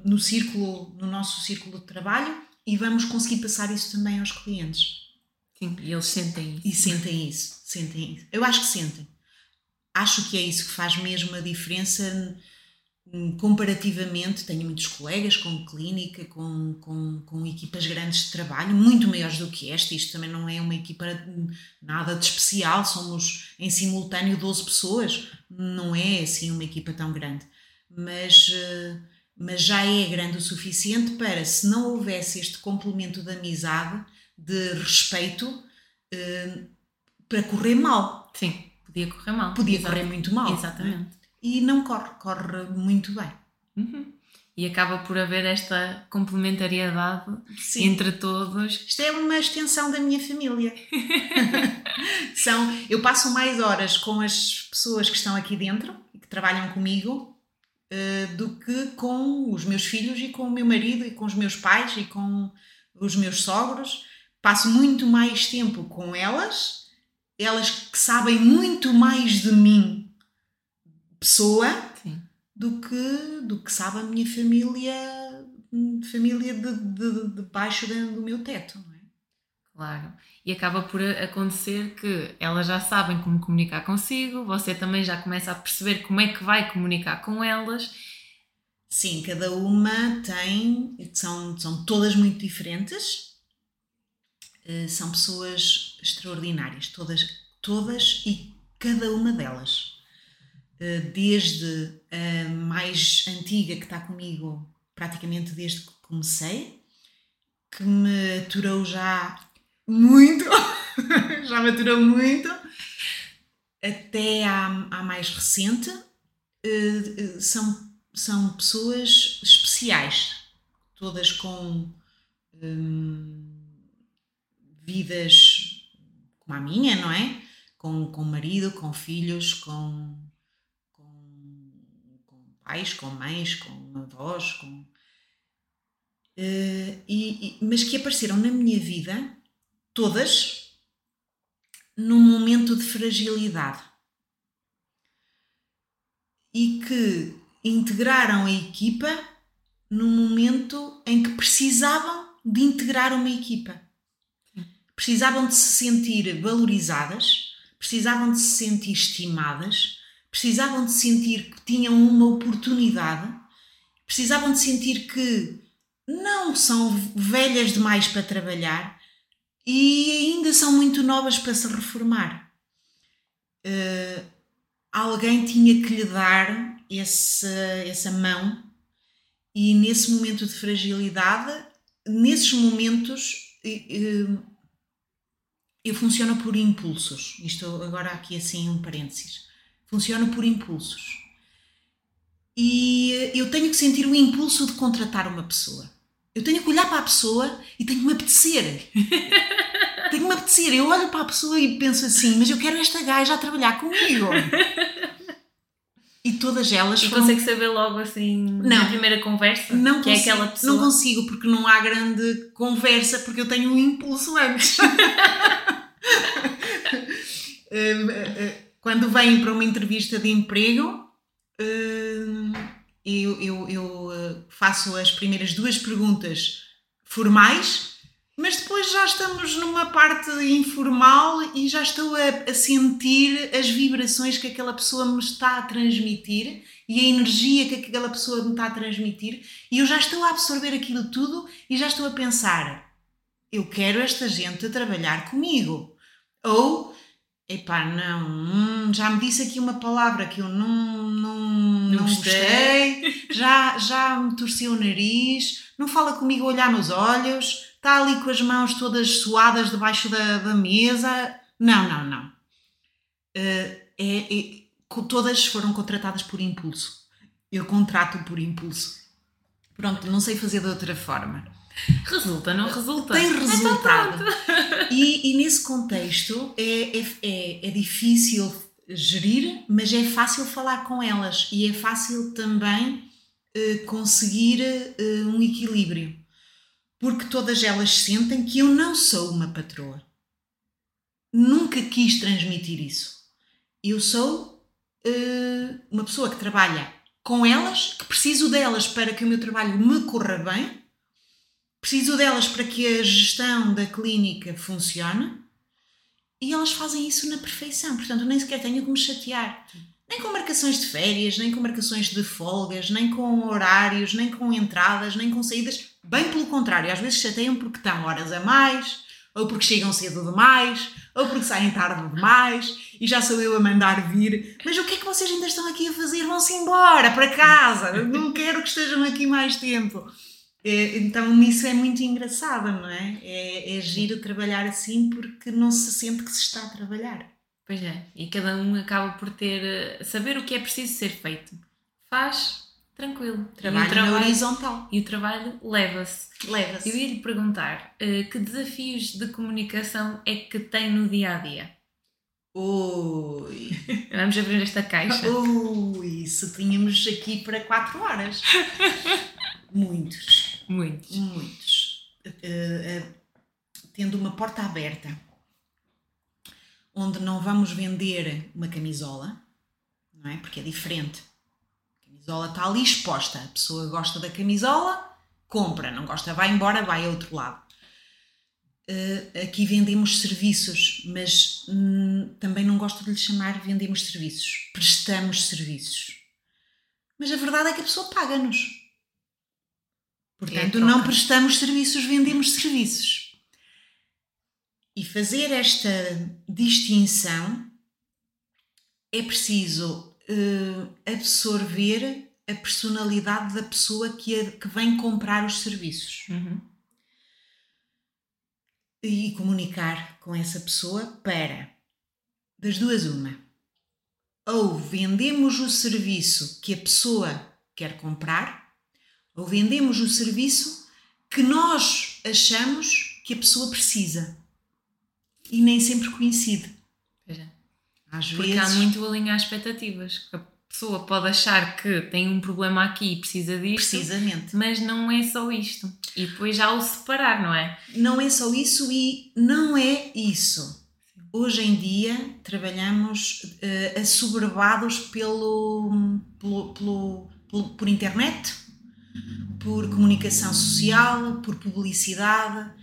no círculo, no nosso círculo de trabalho, e vamos conseguir passar isso também aos clientes. Sim, e eles sentem isso. E sentem isso, sentem isso. Eu acho que sentem. Acho que é isso que faz mesmo a diferença comparativamente. Tenho muitos colegas com clínica, com, com, com equipas grandes de trabalho, muito maiores do que esta. Isto também não é uma equipa nada de especial, somos em simultâneo doze pessoas, não é assim uma equipa tão grande. Mas uh, mas já é grande o suficiente para, se não houvesse este complemento de amizade, de respeito, eh, para correr mal. Sim, podia correr mal. Podia Exato. correr muito mal. Exatamente. Né? E não corre, corre muito bem. Uhum. E acaba por haver esta complementariedade Sim. entre todos. Isto é uma extensão da minha família. São, eu passo mais horas com as pessoas que estão aqui dentro, que trabalham comigo, uh, do que com os meus filhos e com o meu marido e com os meus pais e com os meus sogros. Passo muito mais tempo com elas, elas que sabem muito mais de mim, pessoa... Do que, do que sabe a minha família, família de, de, de baixo do meu teto, não é? Claro. E acaba por acontecer que elas já sabem como comunicar consigo, você também já começa a perceber como é que vai comunicar com elas. Sim, cada uma tem, são, são todas muito diferentes, são pessoas extraordinárias, todas, todas e cada uma delas. Desde a mais antiga que está comigo, praticamente desde que comecei, que me aturou já muito, já me aturou muito, até à, à mais recente, são, são pessoas especiais, todas com hum, vidas como a minha, não é? Com, com marido, com filhos, com... pais, com mães, com avós, com... Uh, e, e, mas que apareceram na minha vida, todas, num momento de fragilidade. E que integraram a equipa num momento em que precisavam de integrar uma equipa. Precisavam de se sentir valorizadas, precisavam de se sentir estimadas, precisavam de sentir que tinham uma oportunidade, precisavam de sentir que não são velhas demais para trabalhar e ainda são muito novas para se reformar. Uh, alguém tinha que lhe dar esse, essa mão e nesse momento de fragilidade, nesses momentos, uh, eu funciono por impulsos. Isto agora aqui assim um parênteses. Funciona por impulsos. E eu tenho que sentir o impulso de contratar uma pessoa. Eu tenho que olhar para a pessoa e tenho que me apetecer. Tenho que me apetecer. Eu olho para a pessoa e penso assim, mas eu quero esta gaja a trabalhar comigo. E todas elas... E foram... consegue saber logo assim, não, na primeira conversa, não que consigo, é aquela pessoa? Não consigo, porque não há grande conversa, porque eu tenho um impulso antes. Quando venho para uma entrevista de emprego, eu, eu, eu faço as primeiras duas perguntas formais, mas depois já estamos numa parte informal e já estou a, a sentir as vibrações que aquela pessoa me está a transmitir e a energia que aquela pessoa me está a transmitir e eu já estou a absorver aquilo tudo e já estou a pensar, eu quero esta gente a trabalhar comigo. Ou... Epá, não, já me disse aqui uma palavra que eu não, não, não, não gostei, gostei. já, já me torci o nariz, não fala comigo a olhar nos olhos, está ali com as mãos todas suadas debaixo da, da mesa, não, não, não. Uh, é, é, todas foram contratadas por impulso, eu contrato por impulso, pronto, não sei fazer de outra forma. Resulta, não resulta? Tem resultado. E, e nesse contexto é, é, é difícil gerir, mas é fácil falar com elas e é fácil também eh, conseguir eh, um equilíbrio. Porque todas elas sentem que eu não sou uma patroa. Nunca quis transmitir isso. Eu sou eh, uma pessoa que trabalha com elas, que preciso delas para que o meu trabalho me corra bem. Preciso delas para que a gestão da clínica funcione e elas fazem isso na perfeição. Portanto, nem sequer tenho que me chatear. Nem com marcações de férias, nem com marcações de folgas, nem com horários, nem com entradas, nem com saídas. Bem pelo contrário, às vezes chateiam porque estão horas a mais, ou porque chegam cedo demais, ou porque saem tarde demais, e já sou eu a mandar vir, mas o que é que vocês ainda estão aqui a fazer? Vão-se embora, para casa, não quero que estejam aqui mais tempo. Então nisso é muito engraçado, não é? É, é giro trabalhar assim, porque não se sente que se está a trabalhar. Pois é, e cada um acaba por ter, saber o que é preciso ser feito. Faz... Tranquilo, trabalho, e o trabalho horizontal. E o trabalho leva-se. Leva-se. Eu ia-lhe perguntar, uh, que desafios de comunicação é que tem no dia-a-dia? Ui! Vamos abrir esta caixa. Ui, se tínhamos aqui para quatro horas. Muitos. Muitos. Muitos. Uh, uh, tendo uma porta aberta, onde não vamos vender uma camisola, não é? Porque é diferente. A camisola está ali exposta, a pessoa gosta da camisola, compra, não gosta, vai embora, vai a outro lado. Uh, aqui vendemos serviços, mas hum, também não gosto de lhe chamar vendemos serviços, prestamos serviços. Mas a verdade é que a pessoa paga-nos. Portanto, é não prestamos serviços, vendemos serviços. E fazer esta distinção é preciso... absorver a personalidade da pessoa que, a, que vem comprar os serviços. Uhum. E comunicar com essa pessoa para, das duas uma, ou vendemos o serviço que a pessoa quer comprar, ou vendemos o serviço que nós achamos que a pessoa precisa. E nem sempre coincide. Às Porque vezes... há muito alinhar expectativas. A pessoa pode achar que tem um problema aqui e precisa disto. Precisamente. Mas não é só isto. E depois já o separar, não é? Não é só isso e não é isso. Hoje em dia trabalhamos uh, assoberbados pelo, pelo, pelo, pelo, por internet, por comunicação social, por publicidade.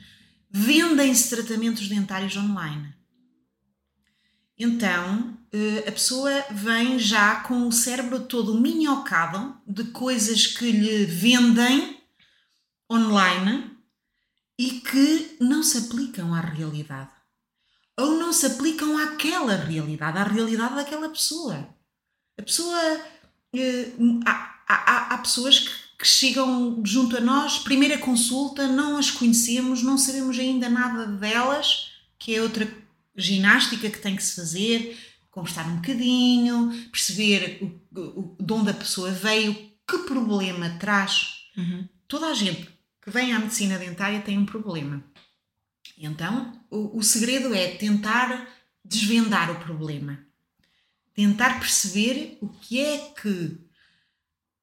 Vendem-se tratamentos dentários online. Então, a pessoa vem já com o cérebro todo minhocado de coisas que lhe vendem online e que não se aplicam à realidade. Ou não se aplicam àquela realidade, à realidade daquela pessoa. A pessoa... Há, há, há pessoas que, que chegam junto a nós, primeira consulta, não as conhecemos, não sabemos ainda nada delas, que é outra coisa. Ginástica que tem que se fazer, conversar um bocadinho, perceber o, o, de onde a pessoa veio, que problema traz. Uhum. Toda a gente que vem à medicina dentária tem um problema. Então, o, o segredo é tentar desvendar o problema. Tentar perceber o que é que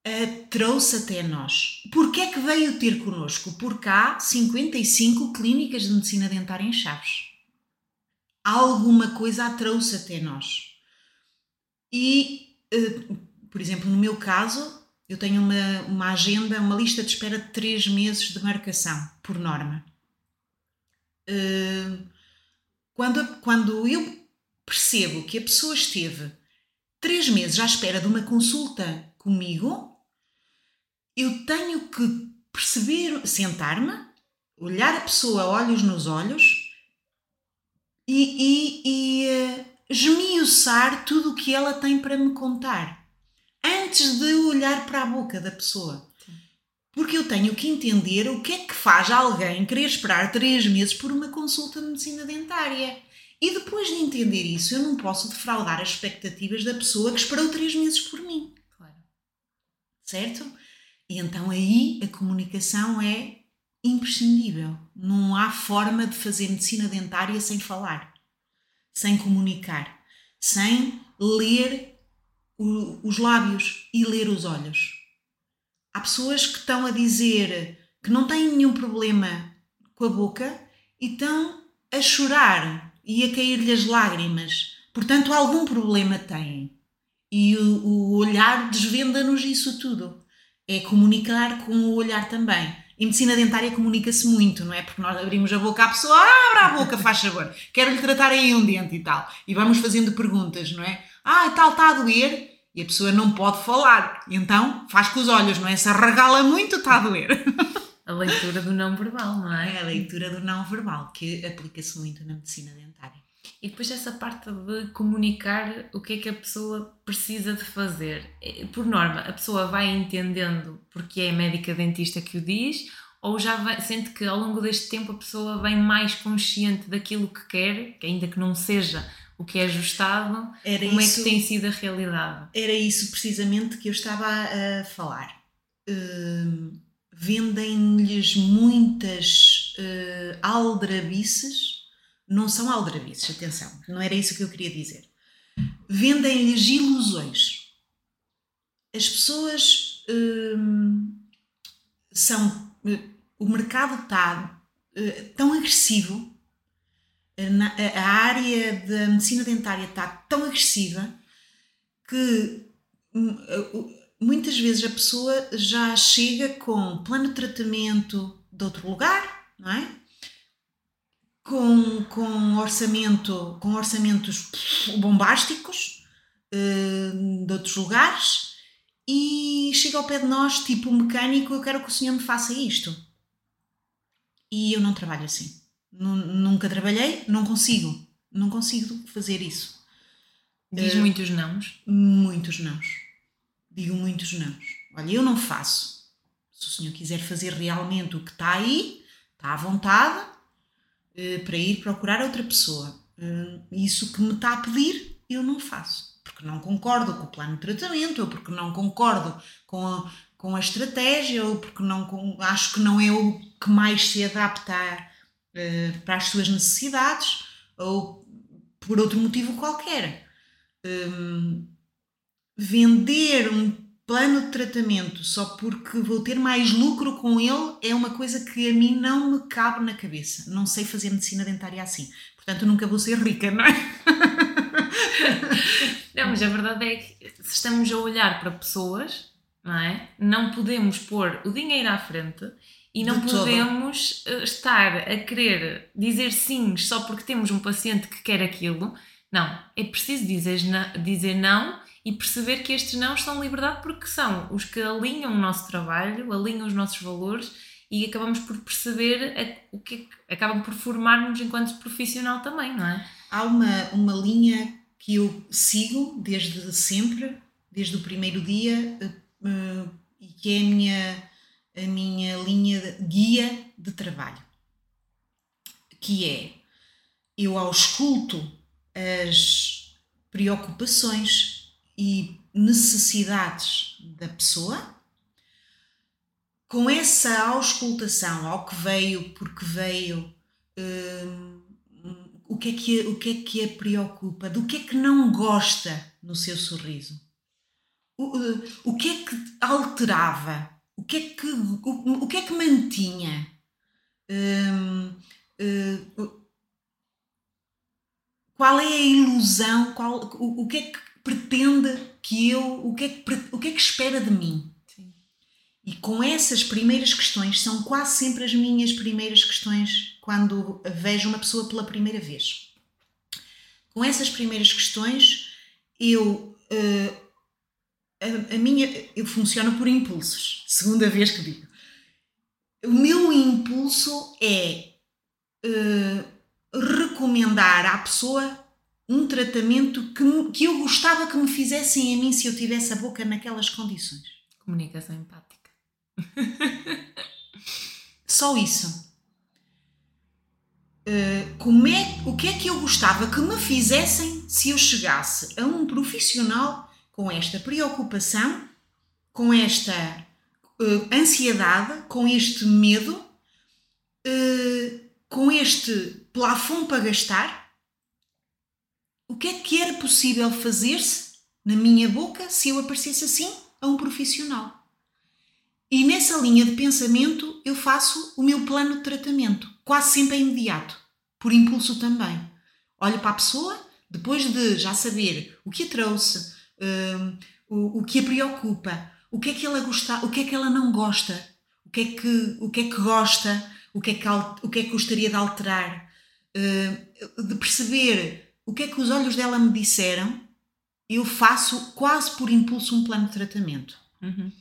a trouxe até nós. Porquê é que veio ter connosco? Porque há cinquenta e cinco clínicas de medicina dentária em Chaves. Alguma coisa a trouxe até nós. E, por exemplo, no meu caso, eu tenho uma, uma agenda, uma lista de espera de três meses de marcação, por norma. Quando, quando eu percebo que a pessoa esteve três meses à espera de uma consulta comigo, eu tenho que perceber, sentar-me, olhar a pessoa olhos nos olhos, e, e, e uh, esmiuçar tudo o que ela tem para me contar, antes de olhar para a boca da pessoa. Sim. Porque eu tenho que entender o que é que faz alguém querer esperar três meses por uma consulta de medicina dentária. E depois de entender isso, eu não posso defraudar as expectativas da pessoa que esperou três meses por mim. Claro. Certo? E então aí a comunicação é... imprescindível. Não há forma de fazer medicina dentária sem falar, sem comunicar, sem ler o, os lábios e ler os olhos. Há pessoas que estão a dizer que não têm nenhum problema com a boca e estão a chorar e a cair-lhe as lágrimas. Portanto, algum problema têm. E o, o olhar desvenda-nos isso tudo. É comunicar com o olhar também. Em medicina dentária comunica-se muito, não é? Porque nós abrimos a boca à pessoa, ah, abra a boca, faz favor, quero-lhe tratar aí um dente e tal. E vamos fazendo perguntas, não é? Ah, tal, está a doer. E a pessoa não pode falar. Então, faz com os olhos, não é? Se arregala muito, está a doer. A leitura do não verbal, não é? É a leitura do não verbal, que aplica-se muito na medicina dentária. E depois essa parte de comunicar o que é que a pessoa precisa de fazer. Por norma, a pessoa vai entendendo porque é a médica dentista que o diz, ou já vai, sente que ao longo deste tempo a pessoa vem mais consciente daquilo que quer, que ainda que não seja o que é ajustado, era como isso, é que tem sido a realidade? Era isso precisamente que eu estava a falar. Uh, vendem-lhes muitas uh, aldrabices, não são aldrabices, atenção, não era isso que eu queria dizer. Vendem-lhes ilusões. As pessoas uh, são... Uh, o mercado está uh, tão agressivo, Na, a área da medicina dentária está tão agressiva que muitas vezes a pessoa já chega com plano de tratamento de outro lugar, não é? Com, com, orçamento, com orçamentos bombásticos de outros lugares e chega ao pé de nós, tipo mecânico, eu quero que o senhor me faça isto. E eu não trabalho assim. Nunca trabalhei, não consigo, não consigo fazer isso. Diz uh, muitos nãos? Muitos nãos, digo muitos nãos. Olha, eu não faço. Se o senhor quiser fazer realmente o que está aí, está à vontade uh, para ir procurar outra pessoa. Uh, isso que me está a pedir, eu não faço, porque não concordo com o plano de tratamento, ou porque não concordo com a, com a estratégia, ou porque não, com, acho que não é o que mais se adapta a, para as suas necessidades ou por outro motivo qualquer. Um, vender um plano de tratamento só porque vou ter mais lucro com ele é uma coisa que a mim não me cabe na cabeça. Não sei fazer medicina dentária assim. Portanto, nunca vou ser rica, não é? Não, mas a verdade é que se estamos a olhar para pessoas, não é? Não podemos pôr o dinheiro à frente. E não podemos estar a querer dizer sim só porque temos um paciente que quer aquilo. Não, é preciso dizer, dizer não e perceber que estes não são liberdade porque são os que alinham o nosso trabalho, alinham os nossos valores e acabamos por perceber o que acabam por formar-nos enquanto profissional também, não é? Há uma, uma linha que eu sigo desde sempre, desde o primeiro dia, e que é a minha... a minha linha de guia de trabalho, que é, eu ausculto as preocupações e necessidades da pessoa, com essa auscultação ao que veio, porque veio, hum, o que é que, o que é que a preocupa, do que é que não gosta no seu sorriso, o, o que é que alterava, O que, é que, o, o que é que mantinha? Hum, hum, qual é a ilusão? Qual, o, o que é que pretende que eu... O que é que, o que, é que espera de mim? Sim. E com essas primeiras questões, são quase sempre as minhas primeiras questões quando vejo uma pessoa pela primeira vez. Com essas primeiras questões, eu... Uh, A, a minha, eu funciono por impulsos, segunda vez que digo. O meu impulso é uh, recomendar à pessoa um tratamento que, me, que eu gostava que me fizessem a mim se eu tivesse a boca naquelas condições. Comunicação empática. Só isso. Uh, como é, o que é que eu gostava que me fizessem se eu chegasse a um profissional com esta preocupação, com esta uh, ansiedade, com este medo, uh, com este plafond para gastar, o que é que era possível fazer-se na minha boca se eu aparecesse assim a um profissional? E nessa linha de pensamento eu faço o meu plano de tratamento, quase sempre imediato, por impulso também. Olho para a pessoa, depois de já saber o que a trouxe, Um, o, o que a preocupa, o que é que ela gosta, o que é que ela não gosta, o que é que, o que, é que gosta, o que é que, o que é que gostaria de alterar, uh, de perceber o que é que os olhos dela me disseram, eu faço quase por impulso um plano de tratamento. Uhum.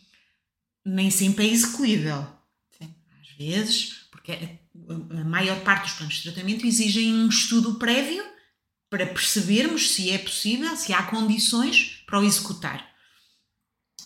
Nem sempre é execuível. Sim. Às vezes, porque a maior parte dos planos de tratamento exigem um estudo prévio para percebermos se é possível, se há condições para o executar.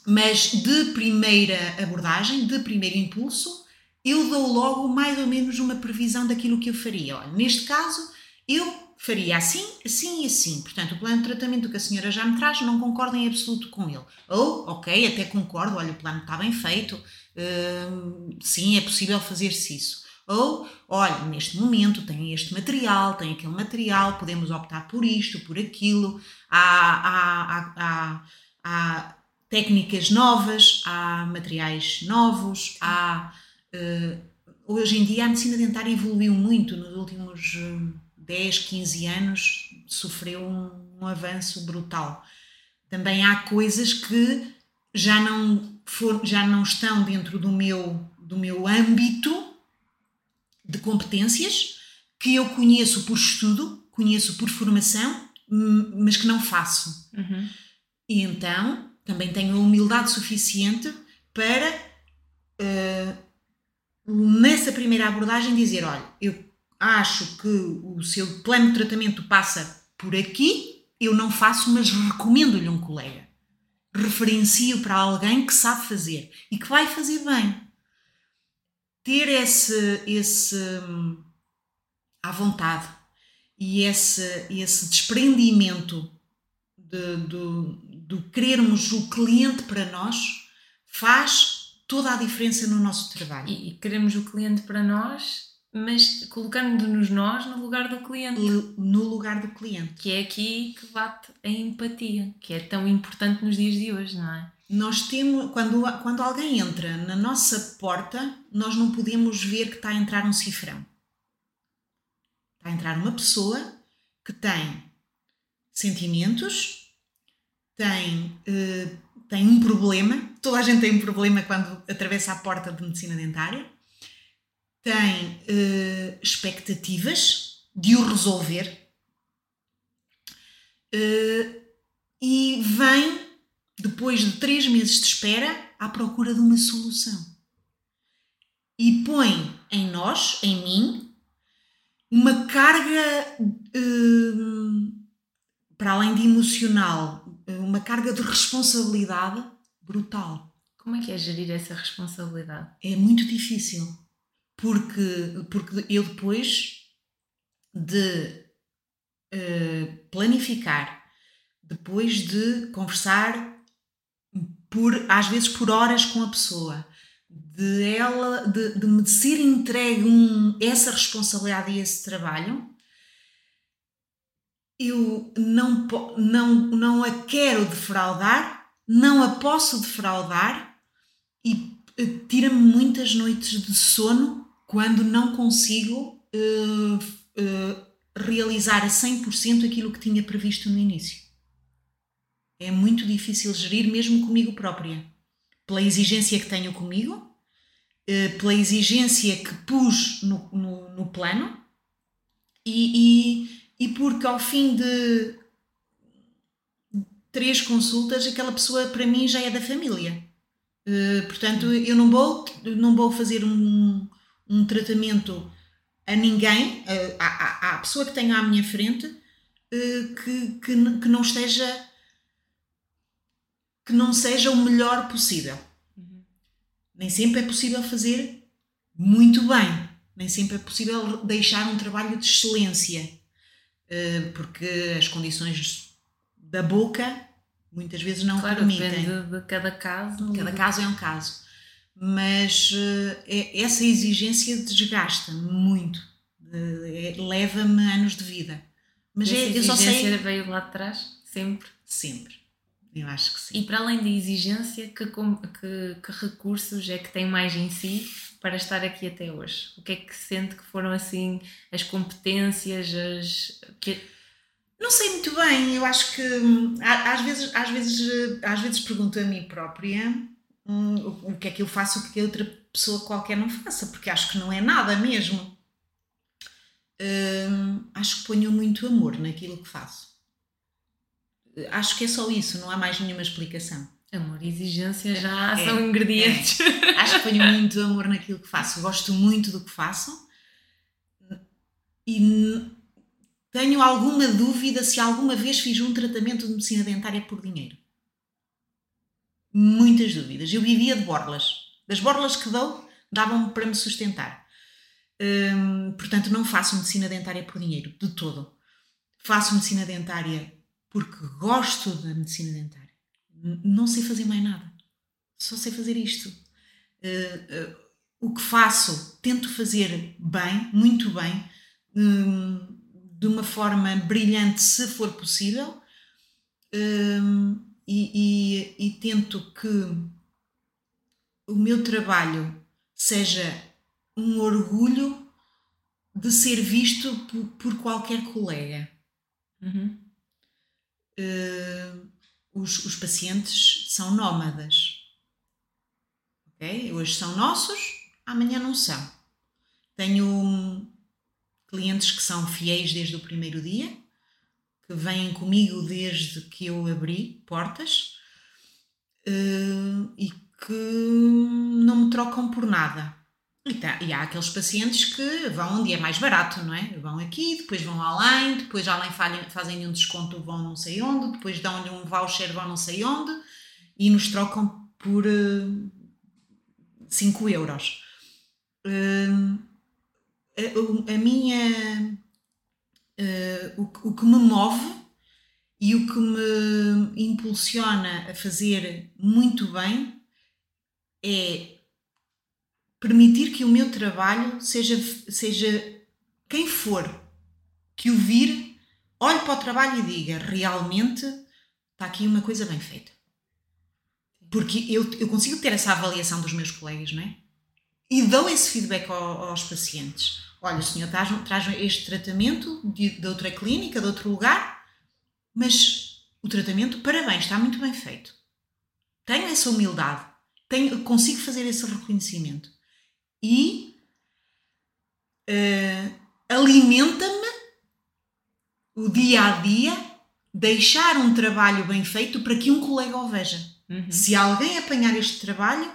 Mas de primeira abordagem, de primeiro impulso, eu dou logo mais ou menos uma previsão daquilo que eu faria. Olha, neste caso, eu faria assim, assim e assim. Portanto, o plano de tratamento que a senhora já me traz, não concordo em absoluto com ele. Ou, ok, até concordo, olha, o plano está bem feito, uh, sim, é possível fazer-se isso. Ou, olha, neste momento tem este material, tem aquele material, podemos optar por isto, por aquilo, há... há, há, há, há técnicas novas, há materiais novos, há, uh, hoje em dia a medicina dentária evoluiu muito, nos últimos dez, quinze anos sofreu um, um avanço brutal. Também há coisas que já não, for, já não estão dentro do meu, do meu âmbito de competências, que eu conheço por estudo, conheço por formação, mas que não faço. Uhum. E então... também tenho a humildade suficiente para, uh, nessa primeira abordagem, dizer, olha, eu acho que o seu plano de tratamento passa por aqui, eu não faço, mas recomendo-lhe um colega. Referencio para alguém que sabe fazer e que vai fazer bem. Ter esse, esse hum, à vontade e esse, esse desprendimento de, do... do querermos o cliente para nós, faz toda a diferença no nosso trabalho. E, e queremos o cliente para nós, mas colocando-nos nós no lugar do cliente. L- no lugar do cliente. Que é aqui que bate a empatia, que é tão importante nos dias de hoje, não é? Nós temos, quando, quando alguém entra na nossa porta, nós não podemos ver que está a entrar um cifrão. Está a entrar uma pessoa que tem sentimentos, Tem, uh, tem um problema, toda a gente tem um problema quando atravessa a porta de medicina dentária, tem uh, expectativas de o resolver uh, e vem, depois de três meses de espera, à procura de uma solução. E põe em nós, em mim, uma carga, uh, para além de emocional, uma carga de responsabilidade brutal. Como é que é gerir essa responsabilidade? É muito difícil, porque, porque eu depois de uh, planificar, depois de conversar por, às vezes por horas com a pessoa, de, ela, de, de me ser entregue um, essa responsabilidade e esse trabalho, eu não, não, não a quero defraudar, não a posso defraudar e tira-me muitas noites de sono quando não consigo uh, uh, realizar a cem por cento aquilo que tinha previsto no início. É muito difícil gerir mesmo comigo própria, pela exigência que tenho comigo, uh, pela exigência que pus no, no, no plano e... e E porque ao fim de três consultas, aquela pessoa para mim já é da família. Uh, portanto, eu não vou, não vou fazer um, um tratamento a ninguém, uh, à, à pessoa que tenho à minha frente, uh, que, que, que não esteja, que não seja o melhor possível. Uhum. Nem sempre é possível fazer muito bem. Nem sempre é possível deixar um trabalho de excelência. Porque as condições da boca muitas vezes não claro, permitem. Depende de cada caso. Cada caso é um caso. Mas é, essa exigência desgasta-me muito. É, leva-me anos de vida. Mas é, eu só sei... exigência veio lá de trás? Sempre? Sempre. Eu acho que sim. E para além da exigência, que, que, que recursos é que tem mais em si para estar aqui até hoje? O que é que sente que foram assim as competências? As... Que... Não sei muito bem, eu acho que às vezes, às vezes, às vezes pergunto a mim própria hum, o que é que eu faço o que outra pessoa qualquer não faça, porque acho que não é nada mesmo. Hum, acho que ponho muito amor naquilo que faço. Acho que é só isso, não há mais nenhuma explicação. Amor e exigência já é, são ingredientes. É. Acho que ponho muito amor naquilo que faço. Gosto muito do que faço e tenho alguma dúvida se alguma vez fiz um tratamento de medicina dentária por dinheiro. Muitas dúvidas. Eu vivia de borlas. Das borlas que dou, davam-me para me sustentar. Hum, portanto, não faço medicina dentária por dinheiro, de todo. Faço medicina dentária porque gosto da medicina dentária. Não sei fazer mais nada. Só sei fazer isto. Uh, uh, o que faço, tento fazer bem, muito bem, um, de uma forma brilhante, se for possível, um, e, e, e tento que o meu trabalho seja um orgulho de ser visto por, por qualquer colega. Uhum. Uh, os, os pacientes são nómadas. Okay? Hoje são nossos, amanhã não são. Tenho clientes que são fiéis desde o primeiro dia, que vêm comigo desde que eu abri portas, uh, e que não me trocam por nada. E, tá, e há aqueles pacientes que vão onde é mais barato, não é? Vão aqui, depois vão além, depois além fazem-lhe um desconto, vão não sei onde, depois dão-lhe um voucher, vão não sei onde, e nos trocam por uh, cinco euros. Uh, a, a minha... Uh, o, o que me move e o que me impulsiona a fazer muito bem é permitir que o meu trabalho seja, seja quem for que o vir, olhe para o trabalho e diga, realmente está aqui uma coisa bem feita. Porque eu, eu consigo ter essa avaliação dos meus colegas, não é? E dou esse feedback ao, aos pacientes. Olha, o senhor traz, traz este tratamento de, de outra clínica, de outro lugar, mas o tratamento, parabéns, está muito bem feito. Tenho essa humildade. Tenho, consigo fazer esse reconhecimento. E uh, alimenta-me o dia-a-dia deixar um trabalho bem feito para que um colega o veja. Uhum. Se alguém apanhar este trabalho,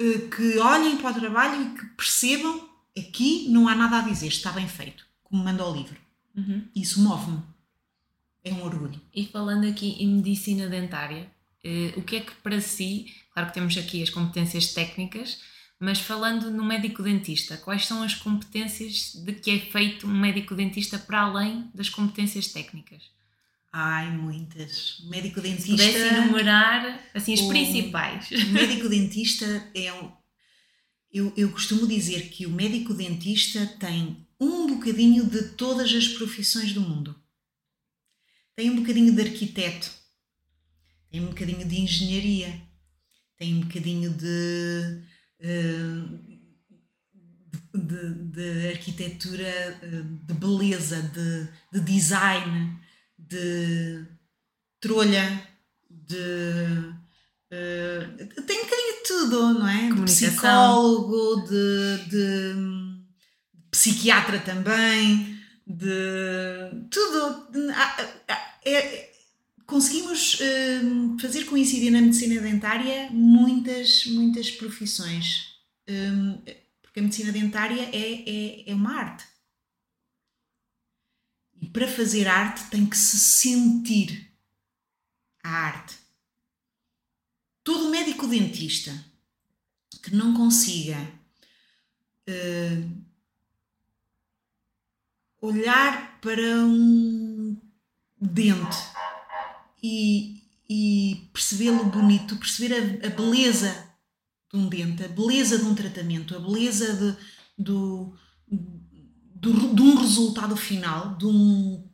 uh, que olhem para o trabalho e que percebam, aqui não há nada a dizer, está bem feito, como manda o livro. Uhum. Isso move-me. É um orgulho. E falando aqui em medicina dentária, uh, o que é que para si... Claro que temos aqui as competências técnicas, mas falando no médico-dentista, quais são as competências de que é feito um médico-dentista para além das competências técnicas? Ai, muitas. O médico-dentista... Se pudesse enumerar, assim, as o principais. O médico-dentista é um... Eu, eu costumo dizer que o médico-dentista tem um bocadinho de todas as profissões do mundo. Tem um bocadinho de arquiteto, tem um bocadinho de engenharia, tem um bocadinho de, de, de arquitetura, de beleza, de, de design, de trolha, de... Tem um bocadinho de tudo, não é? De psicólogo, de, de psiquiatra também, de tudo. É... Conseguimos uh, fazer coincidir na medicina dentária muitas, muitas profissões, um, porque a medicina dentária é, é, é uma arte. E para fazer arte tem que se sentir a arte. Todo médico dentista que não consiga uh, olhar para um dente e, e percebê-lo bonito, perceber a, a beleza de um dente, a beleza de um tratamento, a beleza de, do, do, de um resultado final, de um,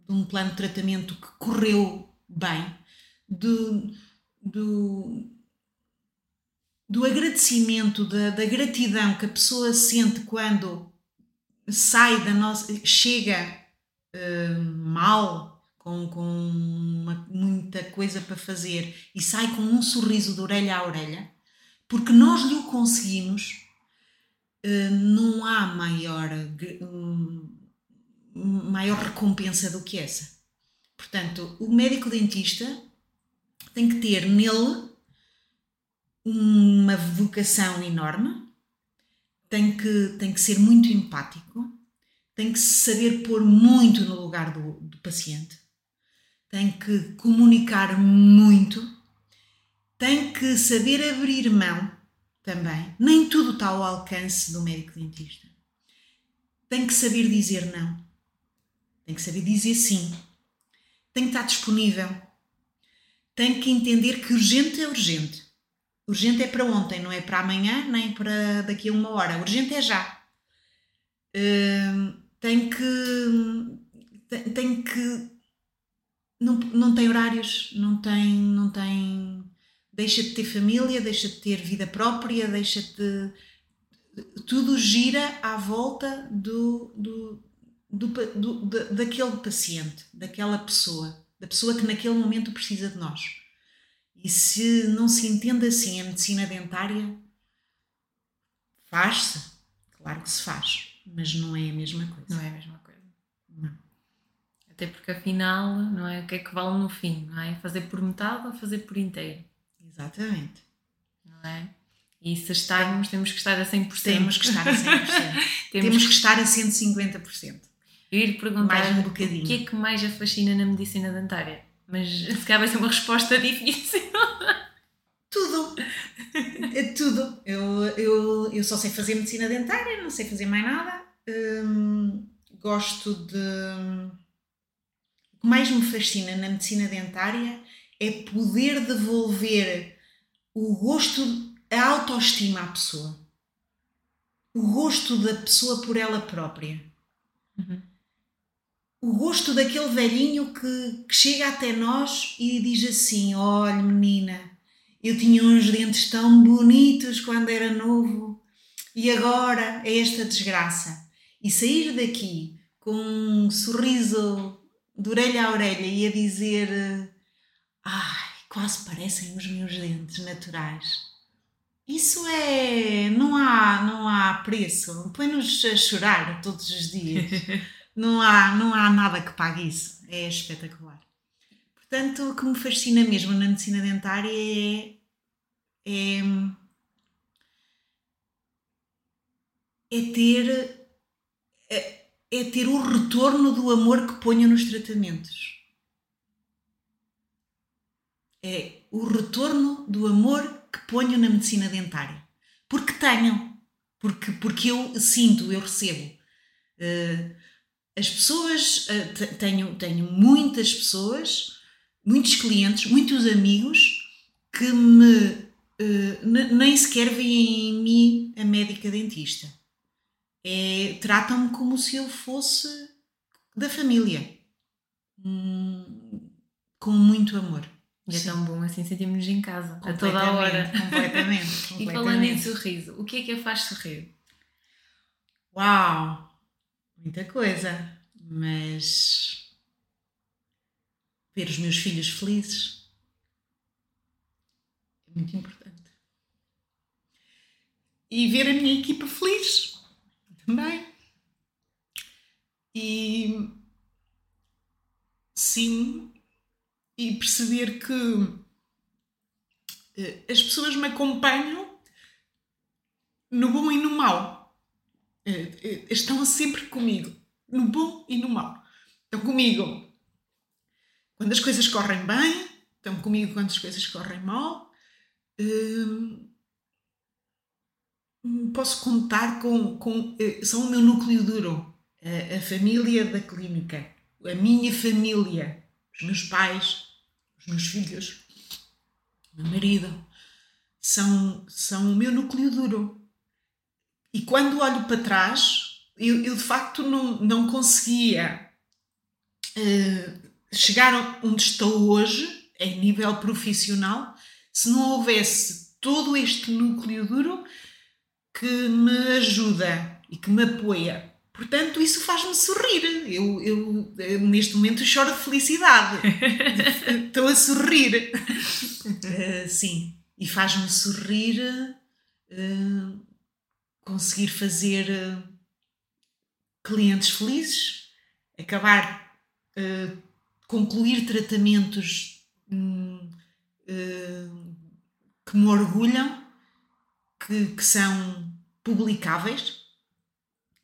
de um plano de tratamento que correu bem, do, do, do agradecimento, da, da gratidão que a pessoa sente quando sai da nossa... chega uh, mal, com, com uma, muita coisa para fazer e sai com um sorriso de orelha a orelha, porque nós lhe o conseguimos, não há maior, maior recompensa do que essa. Portanto, o médico-dentista tem que ter nele uma vocação enorme, tem que, tem que ser muito empático, tem que saber pôr muito no lugar do, do paciente, tem que comunicar muito, tem que saber abrir mão também. Nem tudo está ao alcance do médico-dentista. Tem que saber dizer não, tem que saber dizer sim, tem que estar disponível, tem que entender que urgente é urgente. Urgente é para ontem, não é para amanhã, nem para daqui a uma hora. Urgente é já. Uh, tem que... Tem, tem que... Não, não tem horários, não tem, não tem... Deixa de ter família, deixa de ter vida própria, deixa de... Tudo gira à volta do, do, do, do, do, daquele paciente, daquela pessoa, da pessoa que naquele momento precisa de nós. E se não se entende assim a medicina dentária, faz-se? Claro que se faz, mas não é a mesma coisa. Não é a mesma coisa. Não. Até porque afinal, não é? O que é que vale no fim, não é? Fazer por metade ou fazer por inteiro? Exatamente. Não é? E se estarmos, temos que estar a cem por cento. Temos que estar a cem por cento. temos, temos que estar a cento e cinquenta por cento. Eu ia-lhe perguntar mais um bocadinho. O que é que mais a fascina na medicina dentária? Mas se calhar vai ser uma resposta difícil. Tudo. É tudo. Eu, eu, eu só sei fazer medicina dentária, não sei fazer mais nada. Hum, gosto de... O que mais me fascina na medicina dentária é poder devolver o gosto... A autoestima à pessoa. O gosto da pessoa por ela própria. Uhum. O gosto daquele velhinho que, que chega até nós e diz assim: olha, menina, eu tinha uns dentes tão bonitos quando era novo e agora é esta desgraça. E sair daqui com um sorriso de orelha a orelha e a dizer: ai, quase parecem os meus dentes naturais. Isso é... não há, não há preço. Põe-nos a chorar todos os dias. Não há, não há nada que pague isso. É espetacular. Portanto, o que me fascina mesmo na medicina dentária é... é, é ter... É, é ter o retorno do amor que ponho nos tratamentos. É o retorno do amor que ponho na medicina dentária, porque tenho, porque, porque eu sinto, eu recebo. Uh, as pessoas, uh, t- tenho, tenho muitas pessoas, muitos clientes, muitos amigos que me, uh, n- nem sequer veem em mim a médica dentista. É, tratam-me como se eu fosse da família, hum, com muito amor. E é tão bom, assim sentimos-nos em casa, a toda a hora. Completamente, completamente. E falando em sorriso, o que é que a faz sorrir? Uau! Muita coisa, mas ver os meus filhos felizes é muito importante. E ver a minha equipa feliz também. E sim... E perceber que as pessoas me acompanham no bom e no mau. Estão sempre comigo. No bom e no mau. Estão comigo quando as coisas correm bem. Estão comigo quando as coisas correm mal. Posso contar com... com são o meu núcleo duro. A, a família da clínica. A minha família. Os meus pais, os meus filhos, o meu marido, são, são o meu núcleo duro. E quando olho para trás, eu, eu de facto não, não conseguia uh, chegar onde estou hoje, em nível profissional, se não houvesse todo este núcleo duro que me ajuda e que me apoia. Portanto, isso faz-me sorrir. Eu, eu, eu neste momento, choro de felicidade. Estou a sorrir. Uh, sim. E faz-me sorrir uh, conseguir fazer uh, clientes felizes, acabar, uh, concluir tratamentos um, uh, que me orgulham, que, que são publicáveis,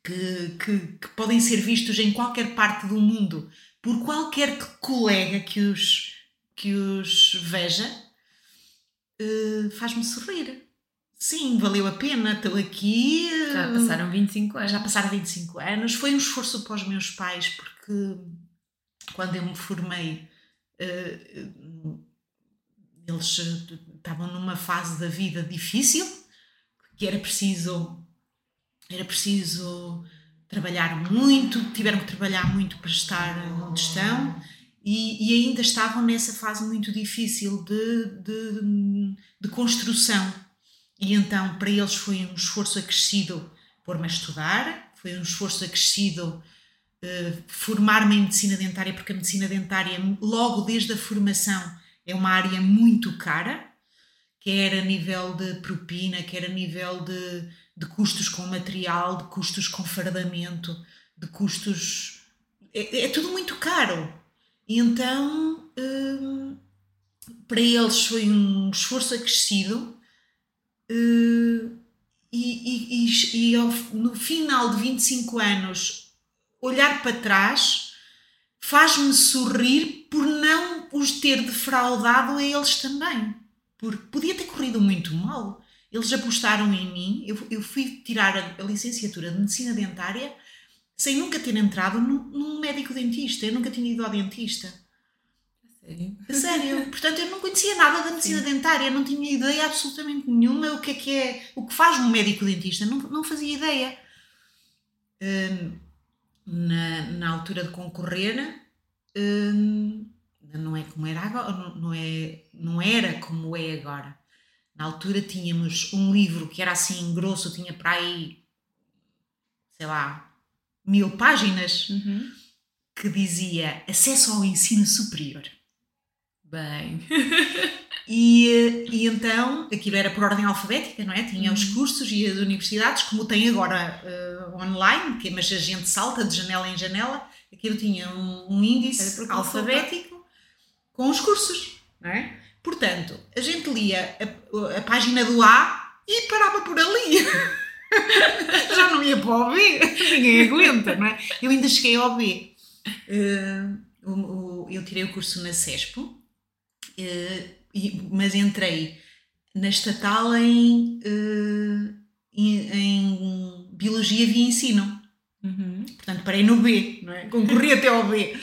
que, que, que podem ser vistos em qualquer parte do mundo por qualquer colega que os, que os veja, uh, faz-me sorrir. Sim, valeu a pena, estou aqui. Já passaram vinte e cinco anos. Já passaram vinte e cinco anos. Foi um esforço para os meus pais, porque quando eu me formei, uh, eles estavam numa fase da vida difícil, que era preciso, era preciso trabalhar muito, tiveram que trabalhar muito para estar onde estão, e, e ainda estavam nessa fase muito difícil de, de, de construção. E então para eles foi um esforço acrescido pôr-me a estudar, foi um esforço acrescido uh, formar-me em medicina dentária, porque a medicina dentária, logo desde a formação, é uma área muito cara, quer a nível de propina, quer a nível de, de custos com material, de custos com fardamento, de custos... É, é tudo muito caro. E então, hum, para eles foi um esforço acrescido, hum, e, e, e, e ao, no final de vinte e cinco anos, olhar para trás faz-me sorrir por não os ter defraudado a eles também. Porque podia ter corrido muito mal. Eles apostaram em mim. Eu, eu fui tirar a, a licenciatura de Medicina Dentária sem nunca ter entrado num, num médico dentista. Eu nunca tinha ido ao dentista. A sério? A sério. Portanto, eu não conhecia nada da Medicina Sim. Dentária. Eu não tinha ideia absolutamente nenhuma o que é que é, o que faz um médico dentista. Não, não fazia ideia. Hum, na, na altura de concorrer... Hum, Não é como era agora, não, é, não era como é agora. Na altura tínhamos um livro que era assim grosso, tinha para aí, sei lá, mil páginas, uhum. que dizia acesso ao ensino superior. Bem. e, e então, aquilo era por ordem alfabética, não é? Tinha uhum. os cursos e as universidades, como tem agora uh, online, que, mas a gente salta de janela em janela. Aquilo tinha um, um índice alfabético. Com os cursos, não é? Portanto, a gente lia a, a página do A e parava por ali. Já não ia para o B, ninguém aguenta, não é? Eu ainda cheguei ao B. Uh, o, o, eu tirei o curso na CESPU, uh, e, mas entrei na estatal em, uh, em, em Biologia via Ensino. Uhum. Portanto, parei no B, não é? Concorri até ao B.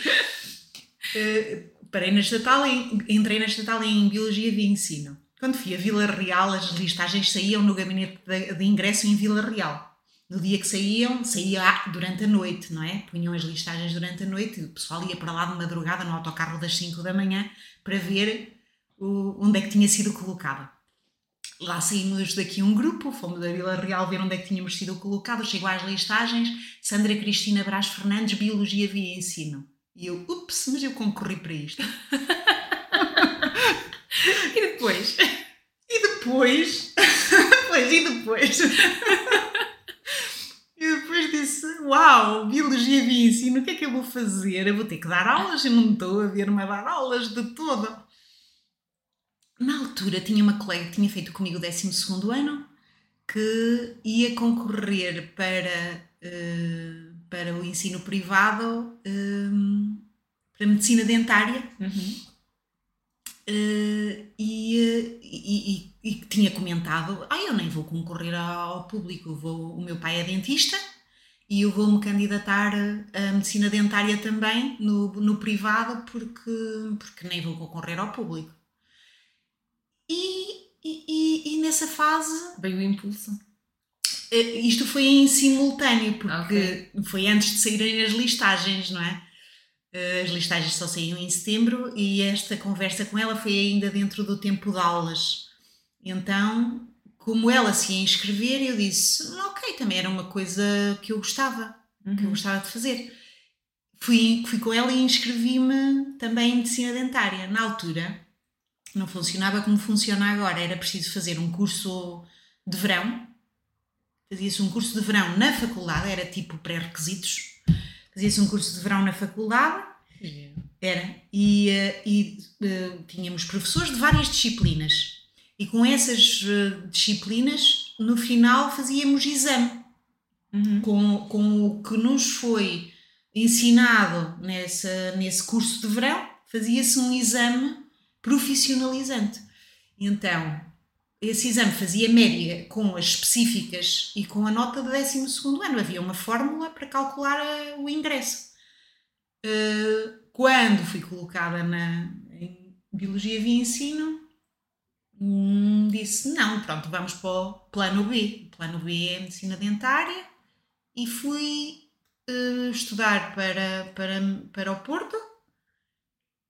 Uh, Parei na estatal, entrei na estatal em Biologia de Ensino. Quando fui a Vila Real, as listagens saíam no gabinete de, de ingresso em Vila Real. No dia que saíam, saía durante a noite, não é? Punham as listagens durante a noite e o pessoal ia para lá de madrugada no autocarro das cinco da manhã para ver o, onde é que tinha sido colocada. Lá saímos daqui um grupo, fomos da Vila Real ver onde é que tínhamos sido colocados, chegou às listagens, Sandra Cristina Brás Fernandes, Biologia via Ensino. E eu, ups, mas eu concorri para isto. E depois? E depois? Pois, e depois? E depois disse, uau, Biologia via Ensino, o que é que eu vou fazer? Eu vou ter que dar aulas, eu não estou a ver-me a dar aulas de todo. Na altura, tinha uma colega que tinha feito comigo o décimo segundo ano, que ia concorrer para... Uh, para o ensino privado, um, para a medicina dentária, uhum. uh, e, e, e, e tinha comentado, ah, eu nem vou concorrer ao público, vou, o meu pai é dentista e eu vou-me candidatar à medicina dentária também no, no privado porque, porque nem vou concorrer ao público. E, e, e nessa fase... Veio o impulso. Uh, isto foi em simultâneo, porque okay. foi antes de saírem as listagens, não é? Uh, as listagens só saíam em setembro e esta conversa com ela foi ainda dentro do tempo de aulas. Então, como ela se ia inscrever, eu disse, ok, também era uma coisa que eu gostava, uhum. que eu gostava de fazer. Fui, fui com ela e inscrevi-me também em medicina dentária. Na altura, não funcionava como funciona agora, era preciso fazer um curso de verão. Fazia-se um curso de verão na faculdade, era tipo pré-requisitos. Fazia-se um curso de verão na faculdade, yeah. Era. E, e tínhamos professores de várias disciplinas. E com essas disciplinas, no final, fazíamos exame. Uhum. Com, com o que nos foi ensinado nessa, nesse curso de verão, fazia-se um exame profissionalizante. Então, esse exame fazia média com as específicas e com a nota do décimo segundo ano. Havia uma fórmula para calcular a, o ingresso. Uh, quando fui colocada na, em Biologia via Ensino, hum, disse, não, pronto, vamos para o plano B. O plano B é Medicina Dentária e fui uh, estudar para, para, para o Porto.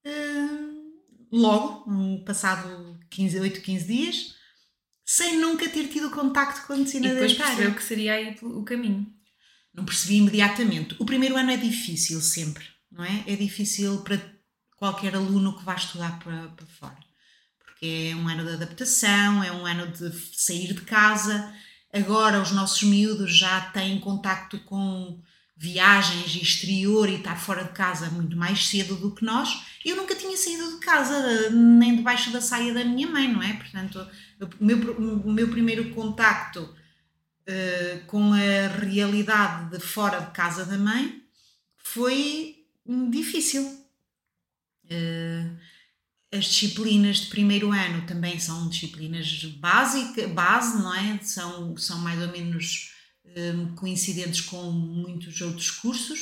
Uh, logo, um passado quinze, oito, quinze dias, sem nunca ter tido contacto com a medicina dentária. E depois percebeu que seria aí o caminho. Não percebi imediatamente. O primeiro ano é difícil sempre, não é? É difícil para qualquer aluno que vá estudar para, para fora. Porque é um ano de adaptação, é um ano de sair de casa. Agora os nossos miúdos já têm contacto com viagens exterior e estar fora de casa muito mais cedo do que nós. Eu nunca tinha saído de casa, nem debaixo da saia da minha mãe, não é? Portanto, o meu, o meu primeiro contacto uh, com a realidade de fora de casa da mãe foi difícil. Uh, as disciplinas de primeiro ano também são disciplinas básica, base, não é? São, são mais ou menos coincidentes com muitos outros cursos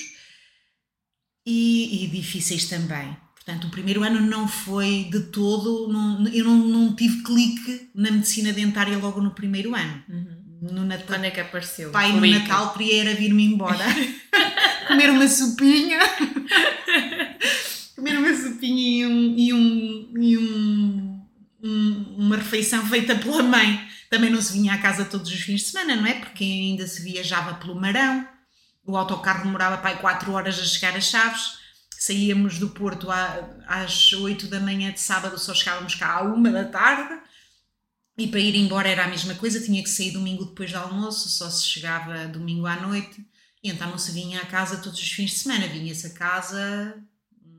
e, e difíceis também. Portanto, o primeiro ano não foi de todo, não, eu não, não tive clique na medicina dentária logo no primeiro ano. Uhum. No Natal, quando é que apareceu? Pai, no Natal queria era vir-me embora, comer uma sopinha, comer uma sopinha e, um, e, um, e um, um, uma refeição feita pela mãe. Também não se vinha à casa todos os fins de semana, não é? Porque ainda se viajava pelo Marão, o autocarro demorava para aí quatro horas a chegar a Chaves, saíamos do Porto às oito da manhã de sábado, só chegávamos cá à uma da tarde, e para ir embora era a mesma coisa, tinha que sair domingo depois do almoço, só se chegava domingo à noite, e então não se vinha à casa todos os fins de semana, vinha-se a casa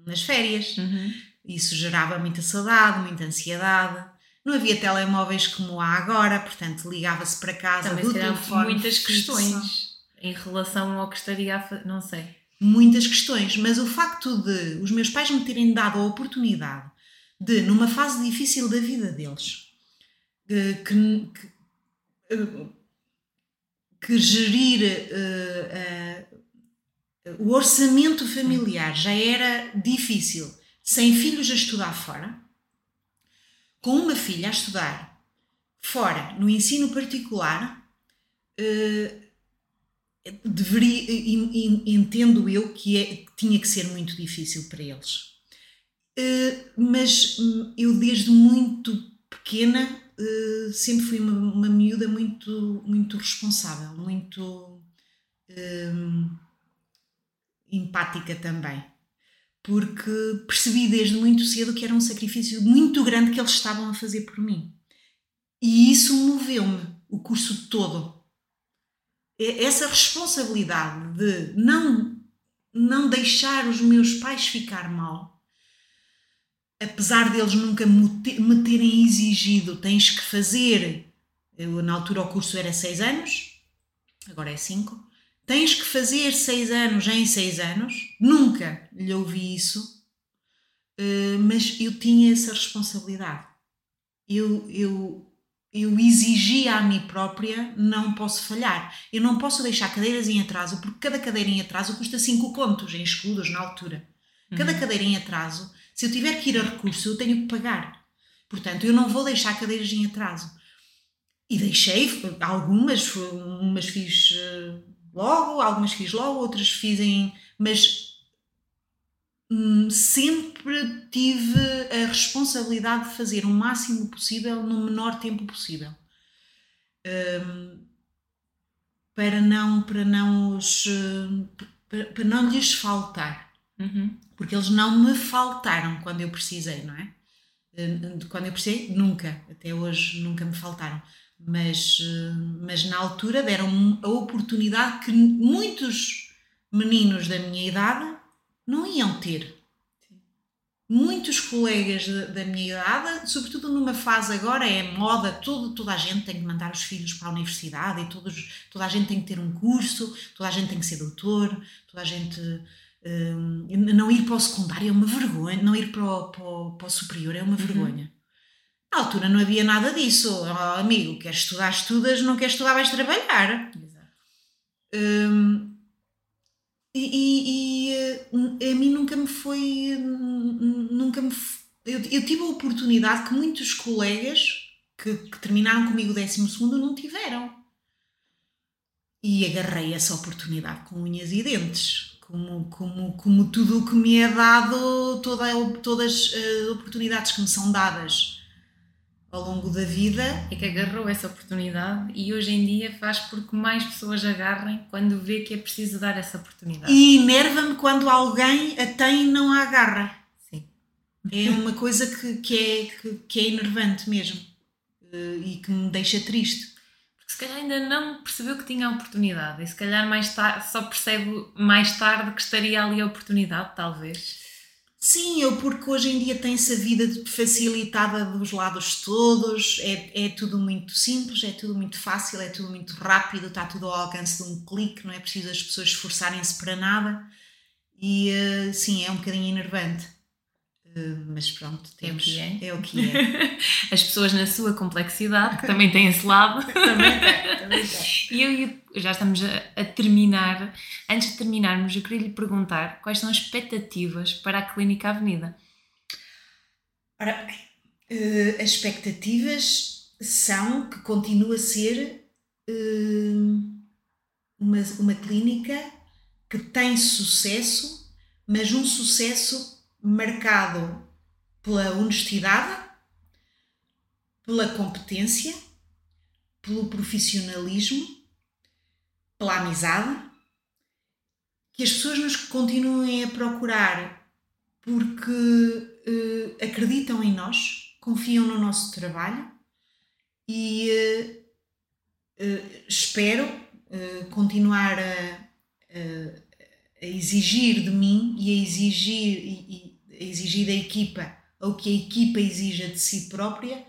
nas férias. Uhum. Isso gerava muita saudade, muita ansiedade. Não havia telemóveis como há agora, portanto ligava-se para casa. Também do telefone. Muitas questões em relação ao que estaria a fazer, não sei. Muitas questões, mas o facto de os meus pais me terem dado a oportunidade de, numa fase difícil da vida deles, que, que, que gerir uh, uh, o orçamento familiar já era difícil, sem filhos a estudar fora, com uma filha a estudar fora, no ensino particular, eh, deveria, em, em, entendo eu que, é, que tinha que ser muito difícil para eles. Eh, mas eu desde muito pequena eh, sempre fui uma, uma miúda muito, muito responsável, muito eh, empática também. Porque percebi desde muito cedo que era um sacrifício muito grande que eles estavam a fazer por mim. E isso moveu-me o curso todo. Essa responsabilidade de não, não deixar os meus pais ficar mal, apesar deles nunca me terem exigido, tens que fazer, eu, na altura o curso era seis anos, agora é cinco, tens que fazer seis anos em seis anos, nunca lhe ouvi isso, mas eu tinha essa responsabilidade. Eu, eu, eu exigia a mim própria, não posso falhar. Eu não posso deixar cadeiras em atraso, porque cada cadeira em atraso custa cinco contos em escudos na altura. Cada uhum. cadeira em atraso, se eu tiver que ir a recurso, eu tenho que pagar. Portanto, eu não vou deixar cadeiras em atraso. E deixei, algumas, umas fiz... logo, algumas fiz logo, outras fiz em... Mas hum, sempre tive a responsabilidade de fazer o máximo possível no menor tempo possível. Hum, para, não, para, não os, para, para não lhes faltar. Uhum. Porque eles não me faltaram quando eu precisei, não é? Quando eu precisei, nunca. Até hoje nunca me faltaram. Mas, mas na altura deram a oportunidade que muitos meninos da minha idade não iam ter. Sim. muitos colegas de, da minha idade, sobretudo numa fase agora é moda, todo, toda a gente tem que mandar os filhos para a universidade e todos, toda a gente tem que ter um curso, toda a gente tem que ser doutor, toda a gente... Um, não ir para o secundário é uma vergonha, não ir para o, para o, para o superior é uma vergonha. Uhum. Na altura não havia nada disso. Oh, amigo, queres estudar, estudas, não queres estudar, vais trabalhar. Exato. Um, E, e, e a mim nunca me foi, nunca me, eu, eu tive a oportunidade que muitos colegas que, que terminaram comigo o décimo segundo não tiveram. E agarrei essa oportunidade com unhas e dentes, como, como, como tudo o que me é dado, toda, todas as oportunidades que me são dadas ao longo da vida. É que agarrou essa oportunidade e hoje em dia faz porque mais pessoas agarrem quando vê que é preciso dar essa oportunidade. E enerva-me quando alguém a tem e não a agarra. Sim. É uma coisa que, que, é, que, que é enervante mesmo e que me deixa triste. Porque se calhar ainda não percebeu que tinha a oportunidade e se calhar mais tar- só percebe mais tarde que estaria ali a oportunidade, talvez. Sim, eu porque hoje em dia tem-se a vida facilitada dos lados todos, é, é tudo muito simples, é tudo muito fácil, é tudo muito rápido, está tudo ao alcance de um clique, não é preciso as pessoas esforçarem-se para nada e uh, sim, é um bocadinho enervante, uh, mas pronto, temos, é, é o que é. As pessoas na sua complexidade, que também têm esse lado. Também tem, também tem. E eu, eu, já estamos a, a terminar. Antes de terminarmos, eu queria lhe perguntar quais são as expectativas para a Clínica Avenida? Ora bem, uh, as expectativas são que continue a ser uh, uma, uma clínica que tem sucesso, mas um sucesso marcado pela honestidade, pela competência, pelo profissionalismo, pela amizade, que as pessoas nos continuem a procurar porque eh, acreditam em nós, confiam no nosso trabalho e eh, eh, espero eh, continuar a, a, a exigir de mim e a exigir, e, e, a exigir da equipa ou que a equipa exija de si própria,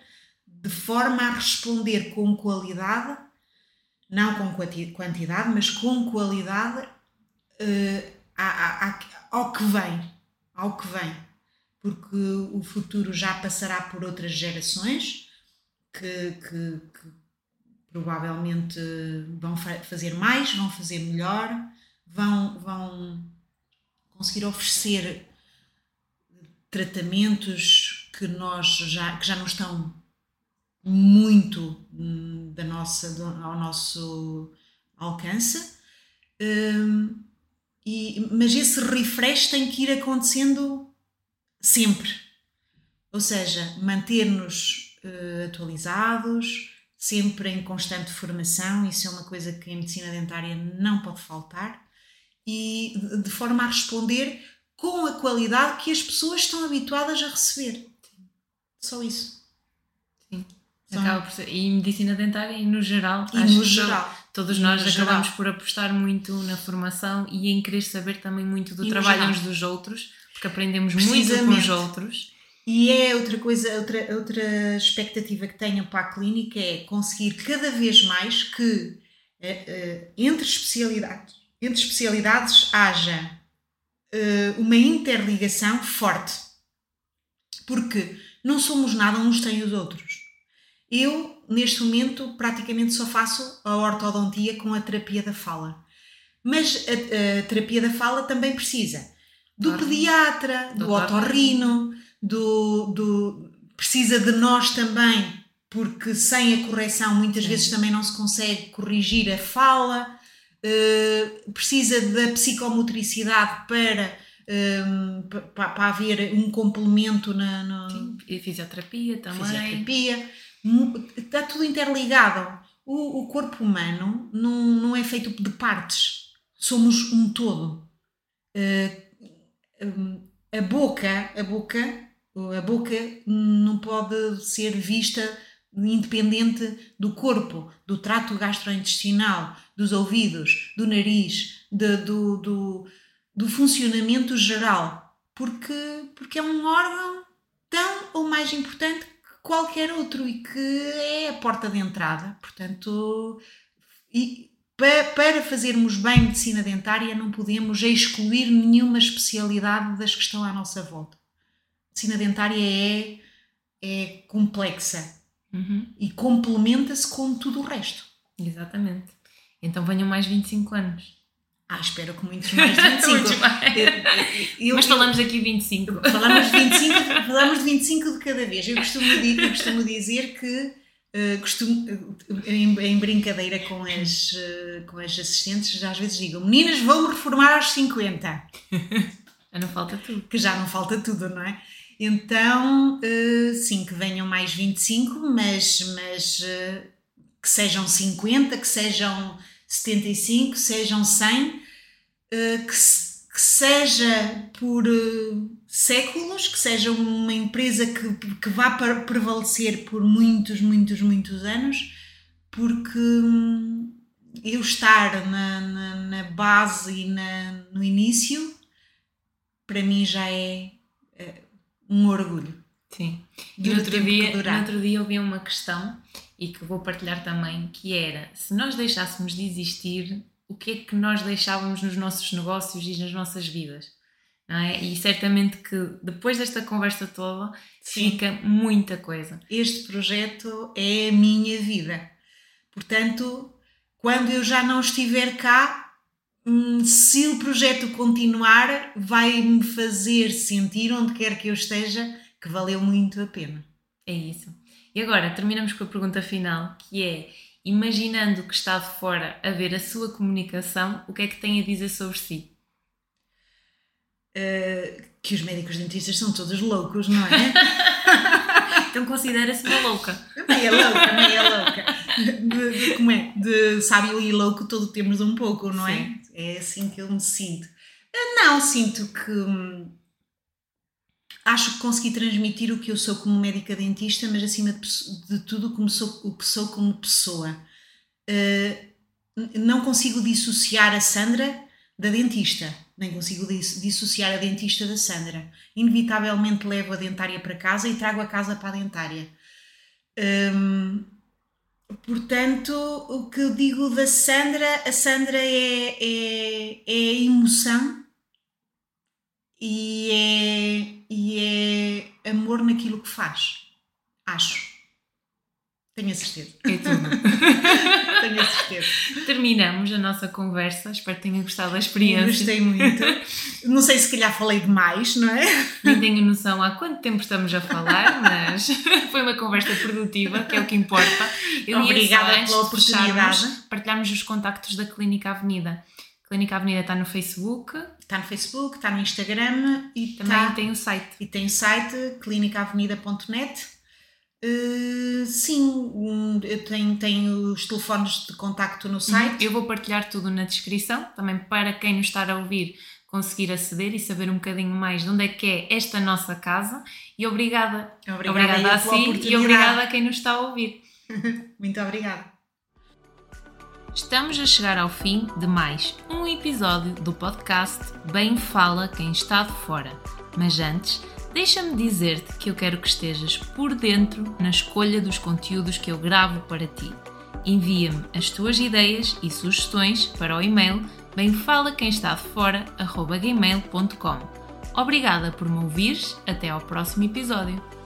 de forma a responder com qualidade, não com quantidade, mas com qualidade uh, a, a, a, ao que vem, ao que vem, porque o futuro já passará por outras gerações que, que, que provavelmente vão fazer mais, vão fazer melhor, vão, vão conseguir oferecer tratamentos que, nós já, que já não estão muito da nossa, do, ao nosso alcance, um, e, mas esse refresh tem que ir acontecendo sempre, ou seja, manter-nos uh, atualizados, sempre em constante formação. Isso é uma coisa que em medicina dentária não pode faltar, e de forma a responder com a qualidade que as pessoas estão habituadas a receber. Só isso. Sim. Acaba por ser, e medicina dentária e no geral, e acho no que geral. Todos nós no acabamos geral. Por apostar muito na formação e em querer saber também muito do trabalho geral. Uns dos outros, porque aprendemos muito com os outros. E é outra coisa, outra, outra expectativa que tenho para a clínica é conseguir cada vez mais que entre especialidades, entre especialidades haja uma interligação forte, porque não somos nada uns sem os outros. Eu, neste momento, praticamente só faço a ortodontia com a terapia da fala. Mas a, a terapia da fala também precisa do pediatra, do otorrino, do, do, precisa de nós também, porque sem a correção muitas Sim. vezes também não se consegue corrigir a fala. Uh, precisa da psicomotricidade para... Um, para haver um complemento na, na... Sim, e fisioterapia também. Fisioterapia. Está tudo interligado. O, o corpo humano não, não é feito de partes. Somos um todo. Uh, um, a boca, a boca, a boca não pode ser vista independente do corpo, do trato gastrointestinal, dos ouvidos, do nariz, de, do... do do funcionamento geral, porque, porque é um órgão tão ou mais importante que qualquer outro e que é a porta de entrada. Portanto, e para, para fazermos bem medicina dentária não podemos excluir nenhuma especialidade das que estão à nossa volta. A medicina dentária é, é complexa, uhum, e complementa-se com tudo o resto. Exatamente. Então venham mais vinte e cinco anos. Ah, espero que muitos mais de vinte e cinco. Muitos mais. Eu, eu, Mas falamos eu, aqui vinte e cinco. Falamos de vinte e cinco, falamos de vinte e cinco de cada vez. Eu costumo, eu costumo dizer que, uh, costumo, em, em brincadeira com as, uh, com as assistentes, às vezes digo, meninas, vou reformar aos cinquenta. Já não falta tudo. Que já não falta tudo, não é? Então, uh, sim, que venham mais vinte e cinco, mas, mas uh, que sejam cinquenta, que sejam setenta e cinco, sejam cem, que, se, que seja por séculos, que seja uma empresa que, que vá prevalecer por muitos, muitos, muitos anos, porque eu estar na, na, na base e na, no início, para mim já é um orgulho. Sim. E no outro dia, no outro dia eu vi uma questão e que vou partilhar também, que era, se nós deixássemos de existir, o que é que nós deixávamos nos nossos negócios e nas nossas vidas? Não é? E certamente que depois desta conversa toda, sim, fica muita coisa. Este projeto é a minha vida. Portanto, quando eu já não estiver cá, se o projeto continuar, vai-me fazer sentir, onde quer que eu esteja, que valeu muito a pena. É isso. E agora terminamos com a pergunta final, que é, imaginando que está de fora a ver a sua comunicação, o que é que tem a dizer sobre si? Uh, que os médicos dentistas são todos loucos, não é? Então considera-se uma louca. Meia louca, meia louca. De, de, como é? De sábio e louco todo temos um pouco, não é? Sim. É assim que eu me sinto. Uh, não, sinto que... Acho que consegui transmitir o que eu sou como médica dentista, mas acima de tudo como sou, o que sou como pessoa. Uh, não consigo dissociar a Sandra da dentista, nem consigo dis- dissociar a dentista da Sandra. Inevitavelmente levo a dentária para casa e trago a casa para a dentária. Um, portanto, o que eu digo da Sandra, a Sandra é, é, é emoção e é... e é amor naquilo que faz, acho, tenho a certeza. É tudo. Tenho a certeza. Terminamos a nossa conversa, espero que tenham gostado da experiência. Gostei muito, não sei se calhar falei demais, não é? Nem tenho noção há quanto tempo estamos a falar, mas foi uma conversa produtiva, que é o que importa. Eu Obrigada pela oportunidade. Partilhamos os contactos da Clínica Avenida. A Clínica Avenida está no Facebook, está no Facebook, está no Instagram e também está, tem o site. E tem o site clinica avenida ponto net. Uh, sim, tem, tem os telefones de contacto no site. Eu vou partilhar tudo na descrição, também para quem nos está a ouvir conseguir aceder e saber um bocadinho mais de onde é que é esta nossa casa. E obrigada. Obrigada, obrigada a si e obrigada a quem nos está a ouvir. Muito obrigada. Estamos a chegar ao fim de mais um episódio do podcast Bem Fala Quem Está de Fora. Mas antes, deixa-me dizer-te que eu quero que estejas por dentro na escolha dos conteúdos que eu gravo para ti. Envia-me as tuas ideias e sugestões para o e-mail bem fala quem está de fora arroba gmail ponto com. Obrigada por me ouvires, até ao próximo episódio.